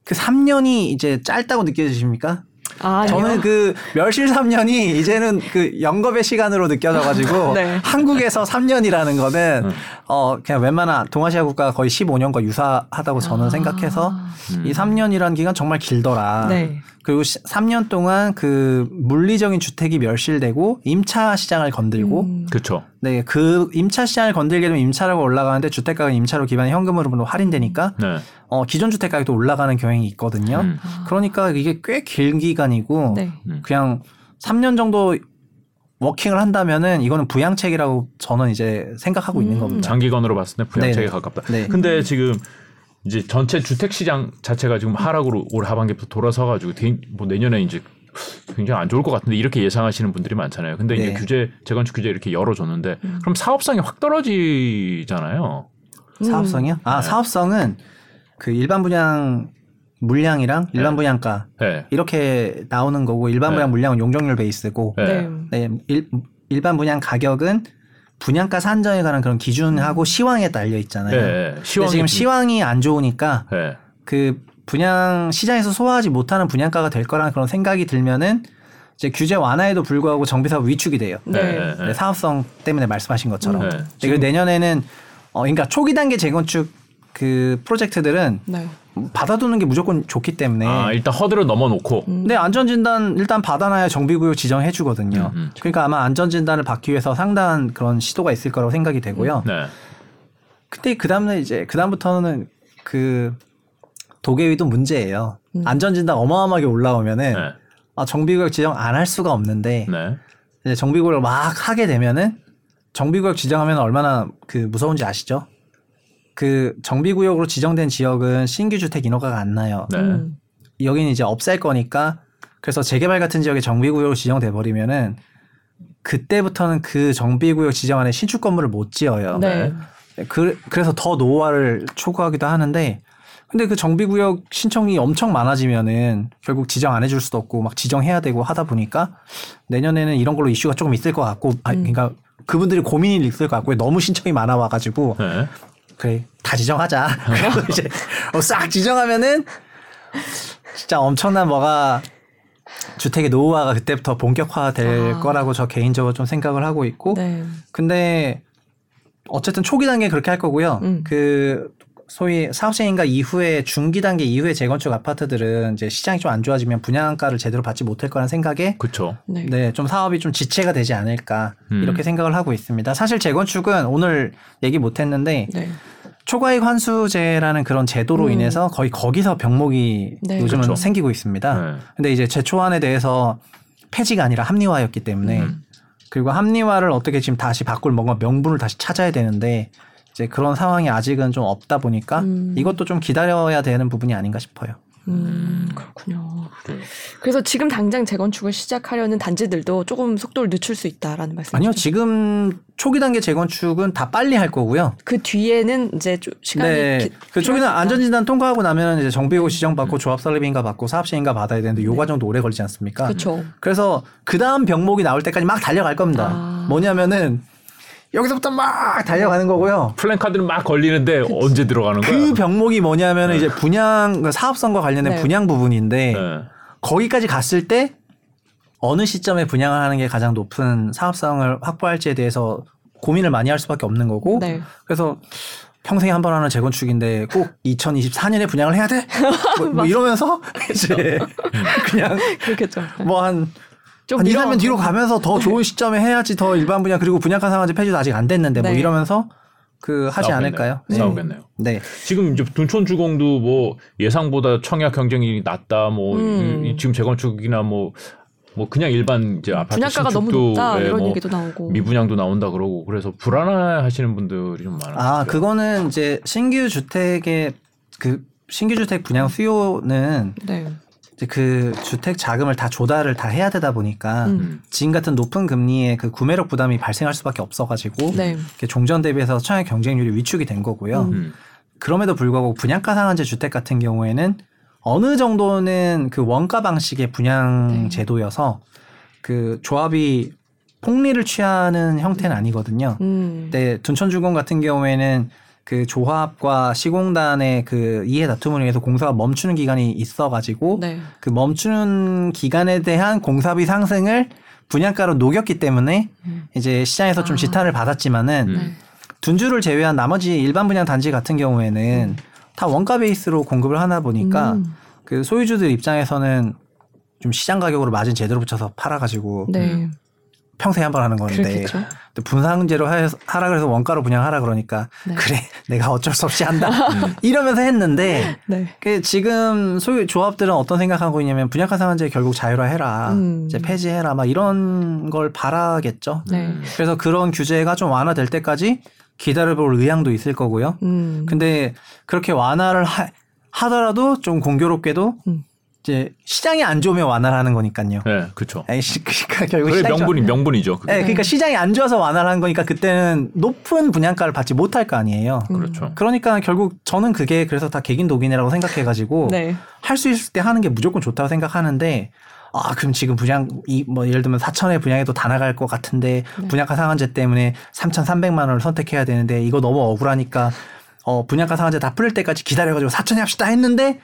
그 삼 년이 이제 짧다고 느껴지십니까? 아, 저는 아니요. 그 멸실 삼 년이 이제는 그 영겁의 시간으로 느껴져가지고 네. 한국에서 삼 년이라는 거는 음. 어 그냥 웬만한 동아시아 국가 거의 십오 년과 유사하다고 저는 아. 생각해서 음. 이 삼 년이라는 기간 정말 길더라. 네. 그리고 삼 년 동안 그 물리적인 주택이 멸실되고 임차 시장을 건들고 음. 그렇죠. 네, 그 임차 시장을 건들게 되면 임차료가 올라가는데 주택 가격은 임차료 기반에 현금으로 할인되니까 네. 어, 기존 주택 가격도 올라가는 경향이 있거든요. 음. 그러니까 이게 꽤 긴 기간이고 네. 그냥 삼 년 정도 워킹을 한다면은 이거는 부양책이라고 저는 이제 생각하고 음. 있는 겁니다. 장기간으로 봤을 때 부양책에 네네. 가깝다. 네. 근데 음. 지금 이제 전체 주택 시장 자체가 지금 하락으로 올 하반기부터 돌아서가지고 뭐 내년에 이제 굉장히 안 좋을 것 같은데 이렇게 예상하시는 분들이 많잖아요. 근데 네. 이제 규제 재건축 규제 이렇게 열어줬는데 음. 그럼 사업성이 확 떨어지잖아요. 음. 사업성이요? 아 네. 사업성은 그 일반 분양 물량이랑 일반 네. 분양가 네. 이렇게 나오는 거고 일반 네. 분양 물량은 용적률 베이스고 네. 네. 일, 일반 분양 가격은 분양가 산정에 관한 그런 기준하고 시황에 달려 있잖아요. 네, 시황이 지금 시황이 안 좋으니까 네. 그 분양 시장에서 소화하지 못하는 분양가가 될 거라는 그런 생각이 들면은 이제 규제 완화에도 불구하고 정비사업 위축이 돼요. 네. 네, 사업성 때문에 말씀하신 것처럼. 네, 그리고 내년에는 어, 그러니까 초기 단계 재건축 그 프로젝트들은 네. 받아두는 게 무조건 좋기 때문에 아, 일단 허들을 넘어놓고 음. 네 안전진단 일단 받아놔야 정비구역 지정해 주거든요. 음, 음. 그러니까 아마 안전진단을 받기 위해서 상당한 그런 시도가 있을 거라고 생각이 되고요. 음, 네. 근데 그 다음에 이제 그 다음부터는 그 도계위도 문제예요. 음. 안전진단 어마어마하게 올라오면은 네. 아, 정비구역 지정 안 할 수가 없는데 네. 이제 정비구역을 막 하게 되면은 정비구역 지정하면 얼마나 그 무서운지 아시죠? 그 정비구역으로 지정된 지역은 신규 주택 인허가가 안 나요. 네. 음. 여기는 이제 없앨 거니까 그래서 재개발 같은 지역에 정비구역으로 지정돼 버리면은 그때부터는 그 정비구역 지정 안에 신축 건물을 못 지어요. 네. 그, 그래서 더 노후화를 초구하기도 하는데 근데 그 정비구역 신청이 엄청 많아지면은 결국 지정 안 해줄 수도 없고 막 지정해야 되고 하다 보니까 내년에는 이런 걸로 이슈가 조금 있을 것 같고 아, 음. 그러니까 그분들이 고민이 있을 것 같고 너무 신청이 많아 와가지고. 네. 그래 다 지정하자. 그리고 이제 어, 싹 지정하면은 진짜 엄청난 뭐가 주택의 노후화가 그때부터 본격화될 아. 거라고 저 개인적으로 좀 생각을 하고 있고 네. 근데 어쨌든 초기 단계 그렇게 할 거고요. 음. 그 소위 사업시행인가 이후에 중기 단계 이후에 재건축 아파트들은 이제 시장이 좀 안 좋아지면 분양가를 제대로 받지 못할 거란 생각에 그렇죠. 네. 네, 좀 사업이 좀 지체가 되지 않을까 음. 이렇게 생각을 하고 있습니다. 사실 재건축은 오늘 얘기 못했는데 네. 초과이익 환수제라는 그런 제도로 음. 인해서 거의 거기서 병목이 네. 요즘은 그렇죠. 생기고 있습니다. 네. 근데 이제 제초안에 대해서 폐지가 아니라 합리화였기 때문에 음. 그리고 합리화를 어떻게 지금 다시 바꿀 뭔가 명분을 다시 찾아야 되는데 이제 그런 상황이 아직은 좀 없다 보니까 음. 이것도 좀 기다려야 되는 부분이 아닌가 싶어요. 음, 그렇군요. 그래. 그래서 지금 당장 재건축을 시작하려는 단지들도 조금 속도를 늦출 수 있다라는 말씀이시죠? 아니요, 지금 초기 단계 재건축은 다 빨리 할 거고요. 그 뒤에는 이제 시간이 네, 기, 그 초기는 안전진단 통과하고 나면 이제 정비예고 지정 받고 음. 조합설립인가 받고 사업시행인가 받아야 되는데 요 네. 과정도 오래 걸리지 않습니까? 그렇죠. 그래서 그 다음 병목이 나올 때까지 막 달려갈 겁니다. 아. 뭐냐면은. 여기서부터 막 달려가는 거고요. 플랜카드는 막 걸리는데 그치. 언제 들어가는 거야? 그 병목이 뭐냐면 네. 이제 분양 사업성과 관련된 네. 분양 부분인데 네. 거기까지 갔을 때 어느 시점에 분양을 하는 게 가장 높은 사업성을 확보할지에 대해서 고민을 많이 할 수밖에 없는 거고 네. 그래서 평생에 한 번 하는 재건축인데 꼭 이천이십사 년에 분양을 해야 돼? 뭐, 뭐 이러면서 이제 그냥 그렇겠죠. 뭐 한 한 이, 삼 년 뒤로 가면서 더 네. 좋은 시점에 해야지 더 일반 분양 그리고 분양가 상한제 폐지도 아직 안 됐는데 네. 뭐 이러면서 그 하지 싸우겠네요. 않을까요? 네. 싸우겠네요. 네. 지금 이제 둔촌주공도 뭐 예상보다 청약 경쟁이 낮다 뭐 음. 이, 지금 재건축이나 뭐 뭐 그냥 일반 이제 아파트 분양가가 너무 높다 이런 뭐 얘기도 나오고 미분양도 나온다 그러고 그래서 불안해하시는 분들이 좀 많아요. 아 그거는 이제 신규 주택의 그 신규 주택 분양 수요는. 네. 그 주택 자금을 다 조달을 다 해야 되다 보니까 음. 지금 같은 높은 금리에 그 구매력 부담이 발생할 수밖에 없어가지고 네. 종전 대비해서 청약 경쟁률이 위축이 된 거고요. 음. 그럼에도 불구하고 분양가 상한제 주택 같은 경우에는 어느 정도는 그 원가 방식의 분양 네. 제도여서 그 조합이 폭리를 취하는 형태는 아니거든요. 음. 근데 둔촌주공 같은 경우에는 그 조합과 시공단의 그 이해 다툼을 위해서 공사가 멈추는 기간이 있어가지고 네. 그 멈추는 기간에 대한 공사비 상승을 분양가로 녹였기 때문에 음. 이제 시장에서 아. 좀 지탄을 받았지만은 음. 둔주를 제외한 나머지 일반 분양 단지 같은 경우에는 음. 다 원가 베이스로 공급을 하나 보니까 음. 그 소유주들 입장에서는 좀 시장 가격으로 마진 제대로 붙여서 팔아가지고 네. 음. 평생 한번 하는 건데 분상제로 하라 그래서 원가로 분양하라 그러니까 네. 그래 내가 어쩔 수 없이 한다 이러면서 했는데 네. 그 지금 소유 조합들은 어떤 생각하고 있냐면 분양가 상한제 결국 자율화해라 음. 이제 폐지해라 막 이런 걸 바라겠죠. 네. 그래서 그런 규제가 좀 완화될 때까지 기다려볼 의향도 있을 거고요. 음. 근데 그렇게 완화를 하, 하더라도 좀 공교롭게도 음. 이제 시장이 안 좋으면 완화를 하는 거니까요. 네, 그렇죠. 그러니까 결국 그게 명분이 명분이죠. 그게. 네, 그러니까 시장이 안 좋아서 완화를 한 거니까 그때는 높은 분양가를 받지 못할 거 아니에요. 음. 그렇죠. 그러니까 결국 저는 그게 그래서 다 개긴 독인이라고 생각해가지고 네. 할 수 있을 때 하는 게 무조건 좋다고 생각하는데 아 그럼 지금 분양 이 뭐 예를 들면 사천에 분양해도 다 나갈 것 같은데 네. 분양가 상한제 때문에 삼천삼백만 원을 선택해야 되는데 이거 너무 억울하니까 어 분양가 상한제 다 풀릴 때까지 기다려가지고 사천에 합시다 했는데.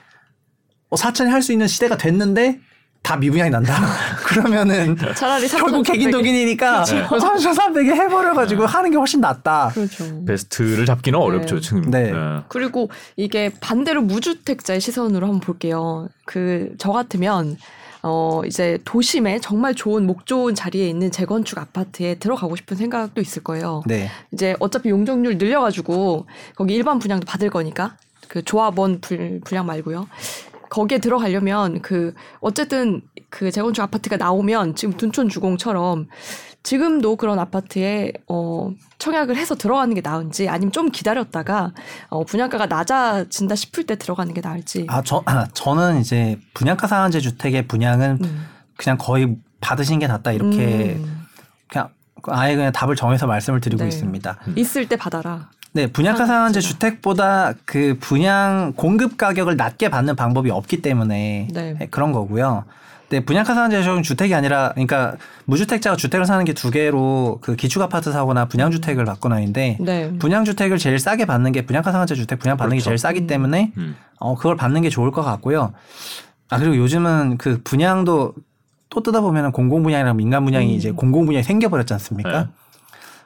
어, 사천이 할 수 있는 시대가 됐는데 다 미분양이 난다. 그러면은 차라리 결국 개긴독인이니까 삼천삼백에 해버려가지고 하는 게 훨씬 낫다. 그렇죠. 베스트를 잡기는 네. 어렵죠. 지금. 네. 네. 그리고 이게 반대로 무주택자의 시선으로 한번 볼게요. 그 저 같으면 어 이제 도심에 정말 좋은 목 좋은 자리에 있는 재건축 아파트에 들어가고 싶은 생각도 있을 거예요. 네. 이제 어차피 용적률 늘려가지고 거기 일반 분양도 받을 거니까 그 조합원 불, 분양 말고요. 거기에 들어가려면 그 어쨌든 그 재건축 아파트가 나오면 지금 둔촌주공처럼 지금도 그런 아파트에 어 청약을 해서 들어가는 게 나은지 아니면 좀 기다렸다가 어 분양가가 낮아진다 싶을 때 들어가는 게 나을지. 아, 저, 아, 저는 이제 분양가 상한제 주택의 분양은 음. 그냥 거의 받으신 게 낫다 이렇게 음. 그냥 아예 그냥 답을 정해서 말씀을 드리고 네. 있습니다. 음. 있을 때 받아라. 네, 분양가 상한제 주택보다 그 분양 공급 가격을 낮게 받는 방법이 없기 때문에 네. 그런 거고요. 네, 분양가 상한제 주택이 아니라, 그러니까 무주택자가 주택을 사는 게 두 개로 그 기축 아파트 사거나 분양 주택을 받거나인데 네. 분양 주택을 제일 싸게 받는 게 분양가 상한제 주택 분양 받는 그렇죠. 게 제일 싸기 음. 때문에 음. 어 그걸 받는 게 좋을 것 같고요. 아 그리고 요즘은 그 분양도 또 뜨다 보면 공공 분야랑 민간 분야이 음. 이제 공공 분야에 생겨버렸지 않습니까? 네.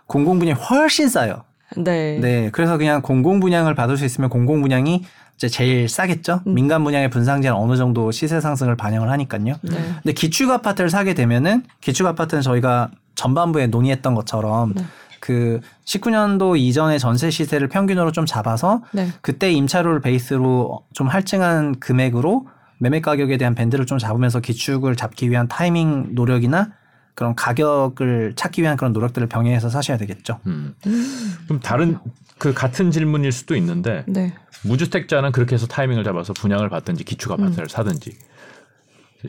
공공 분야이 훨씬 싸요. 네. 네. 그래서 그냥 공공 분양을 받을 수 있으면 공공 분양이 이제 제일 싸겠죠. 음. 민간 분양의 분상제는 어느 정도 시세 상승을 반영을 하니까요. 네. 근데 기축 아파트를 사게 되면은 기축 아파트는 저희가 전반부에 논의했던 것처럼 네. 그 십구 년도 이전의 전세 시세를 평균으로 좀 잡아서 네. 그때 임차료를 베이스로 좀 할증한 금액으로 매매 가격에 대한 밴드를 좀 잡으면서 기축을 잡기 위한 타이밍 노력이나 그런 가격을 찾기 위한 그런 노력들을 병행해서 사셔야 되겠죠. 음. 그럼 다른 그 같은 질문일 수도 있는데 네. 무주택자는 그렇게 해서 타이밍을 잡아서 분양을 받든지 기축 아파트를 음. 사든지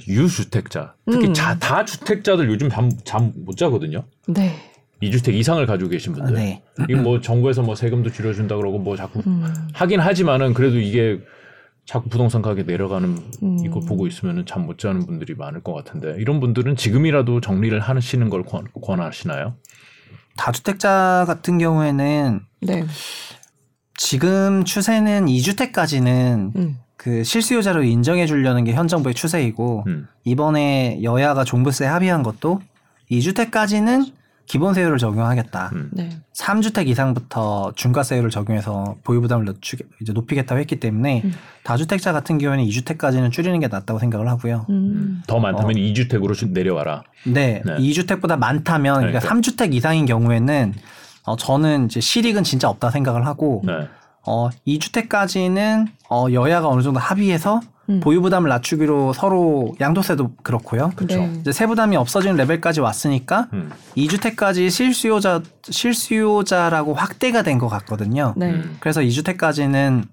유주택자 특히 음. 자, 다 주택자들 요즘 잠 못 자거든요. 네. 이 주택 이상을 가지고 계신 분들. 네. 이거 뭐 정부에서 뭐 세금도 줄여준다 그러고 뭐 자꾸 음. 하긴 하지만은 그래도 이게 자꾸 부동산 가격 내려가는 음. 이거 보고 있으면은 잠 못 자는 분들이 많을 것 같은데 이런 분들은 지금이라도 정리를 하시는 걸 권, 권하시나요? 다주택자 같은 경우에는 네. 지금 추세는 이 주택까지는 음. 그 실수요자로 인정해 주려는 게 현 정부의 추세이고 음. 이번에 여야가 종부세 합의한 것도 이 주택까지는 기본세율을 적용하겠다. 음. 네. 삼 주택 이상부터 중과세율을 적용해서 보유부담을 낮추게, 이제 높이겠다고 했기 때문에 음. 다주택자 같은 경우에는 이 주택까지는 줄이는 게 낫다고 생각을 하고요. 음. 더 많다면 어. 이 주택으로 내려와라. 네. 네. 이 주택보다 많다면 그러니까, 그러니까 삼 주택 이상인 경우에는 어, 저는 이제 실익은 진짜 없다 생각을 하고 네. 어, 이 주택까지는 어, 여야가 어느 정도 합의해서 음. 보유부담을 낮추기로 서로 양도세도 그렇고요. 그렇죠. 네. 이제 세부담이 없어지는 레벨까지 왔으니까 음. 이 주택까지 실수요자, 실수요자라고 확대가 된 것 같거든요. 네. 음. 그래서 이 주택까지는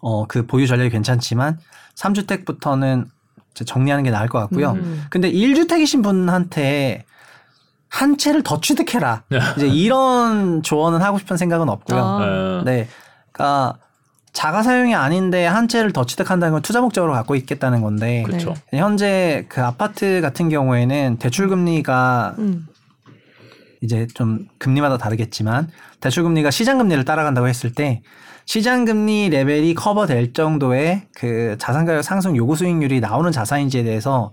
어, 그 보유 전략이 괜찮지만 삼 주택부터는 이제 정리하는 게 나을 것 같고요. 음. 근데 일 주택이신 분한테 한 채를 더 취득해라. 이제 이런 조언은 하고 싶은 생각은 없고요. 아. 네. 그러니까 자가 사용이 아닌데 한 채를 더 취득한다는 건 투자 목적으로 갖고 있겠다는 건데 그렇죠. 현재 그 아파트 같은 경우에는 대출 금리가 음. 이제 좀 금리마다 다르겠지만 대출 금리가 시장 금리를 따라간다고 했을 때 시장 금리 레벨이 커버될 정도의 그 자산 가격 상승 요구 수익률이 나오는 자산인지에 대해서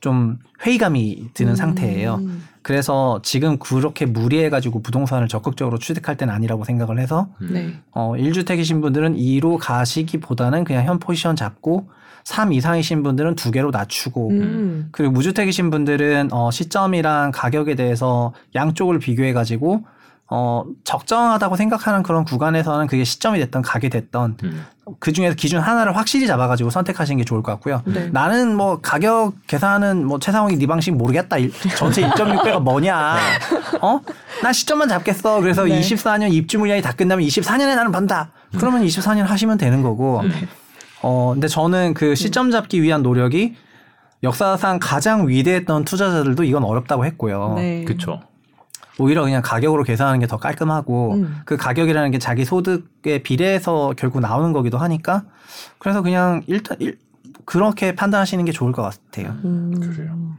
좀 회의감이 드는 음. 상태예요. 그래서 지금 그렇게 무리해가지고 부동산을 적극적으로 취득할 때는 아니라고 생각을 해서 네. 어, 일 주택이신 분들은 이로 가시기보다는 그냥 현 포지션 잡고 삼 이상이신 분들은 두 개로 낮추고 음. 그리고 무주택이신 분들은 어, 시점이랑 가격에 대해서 양쪽을 비교해가지고 어, 적정하다고 생각하는 그런 구간에서는 그게 시점이 됐던 가격이 됐던 음. 그중에서 기준 하나를 확실히 잡아가지고 선택하시는 게 좋을 것 같고요. 네. 나는 뭐 가격 계산은 뭐 최상욱이 네 방식 모르겠다. 일, 전체 일 점 육 배가 뭐냐. 네. 어? 난 시점만 잡겠어. 그래서 네. 이십사 년 입주 물량이 다 끝나면 이십사 년에 나는 판다. 음. 그러면 이십사 년 하시면 되는 거고. 네. 어, 근데 저는 그 시점 잡기 위한 노력이 역사상 가장 위대했던 투자자들도 이건 어렵다고 했고요. 네. 그렇죠. 오히려 그냥 가격으로 계산하는 게 더 깔끔하고 음. 그 가격이라는 게 자기 소득에 비례해서 결국 나오는 거기도 하니까 그래서 그냥 일단 일, 그렇게 판단하시는 게 좋을 것 같아요. 음. 그래요.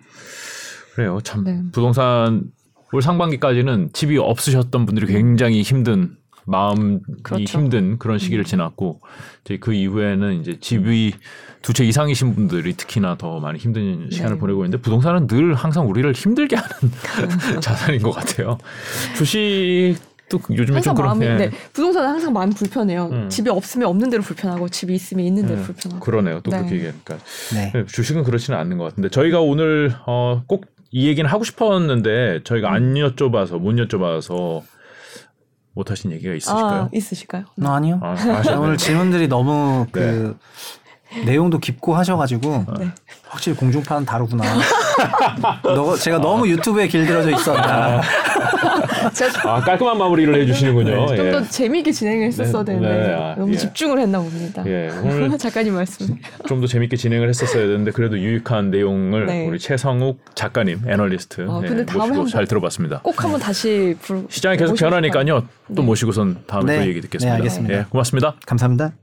그래요. 참 네. 부동산 올 상반기까지는 집이 없으셨던 분들이 굉장히 힘든 마음이 그렇죠. 힘든 그런 시기를 음. 지났고 이제 그 이후에는 이제 집이 두 채 이상이신 분들이 특히나 더 많이 힘든 시간을 네. 보내고 있는데 부동산은 늘 항상 우리를 힘들게 하는 자산인 것 같아요. 주식도 요즘에 좀 그렇네. 네. 부동산은 항상 마음이 불편해요. 음. 집이 없으면 없는 대로 불편하고 집이 있으면 있는 대로 음. 불편하고. 그러네요. 또 네. 그렇게 얘기하니까. 네. 주식은 그렇지는 않는 것 같은데 저희가 오늘 어, 꼭 이 얘기는 하고 싶었는데 저희가 안 여쭤봐서 못 여쭤봐서 못하신 얘기가 있으실까요? 아, 있으실까요? 네. 아니요. 아, 오늘 질문들이 너무 그 네. 내용도 깊고 하셔가지고 네. 확실히 공중파는 다르구나. 너, 제가 아. 너무 유튜브에 길들여져 있었나. 아, 깔끔한 마무리를 해주시는군요. 네. 좀 더 예. 재미있게 진행을 했었어야 네. 되는데 네. 아, 너무 예. 집중을 했나 봅니다. 예. 오늘 작가님 말씀. 좀 더 재미있게 진행을 했었어야 되는데 그래도 유익한 내용을 네. 우리 최상욱 작가님, 애널리스트 아, 예. 근데 모시고 한번 잘 들어봤습니다. 꼭 한번 다시 부르 시장이 계속 변하니까요. 또 네. 모시고선 다음에 네. 또 얘기 듣겠습니다. 네, 알겠습니다. 예. 고맙습니다. 감사합니다.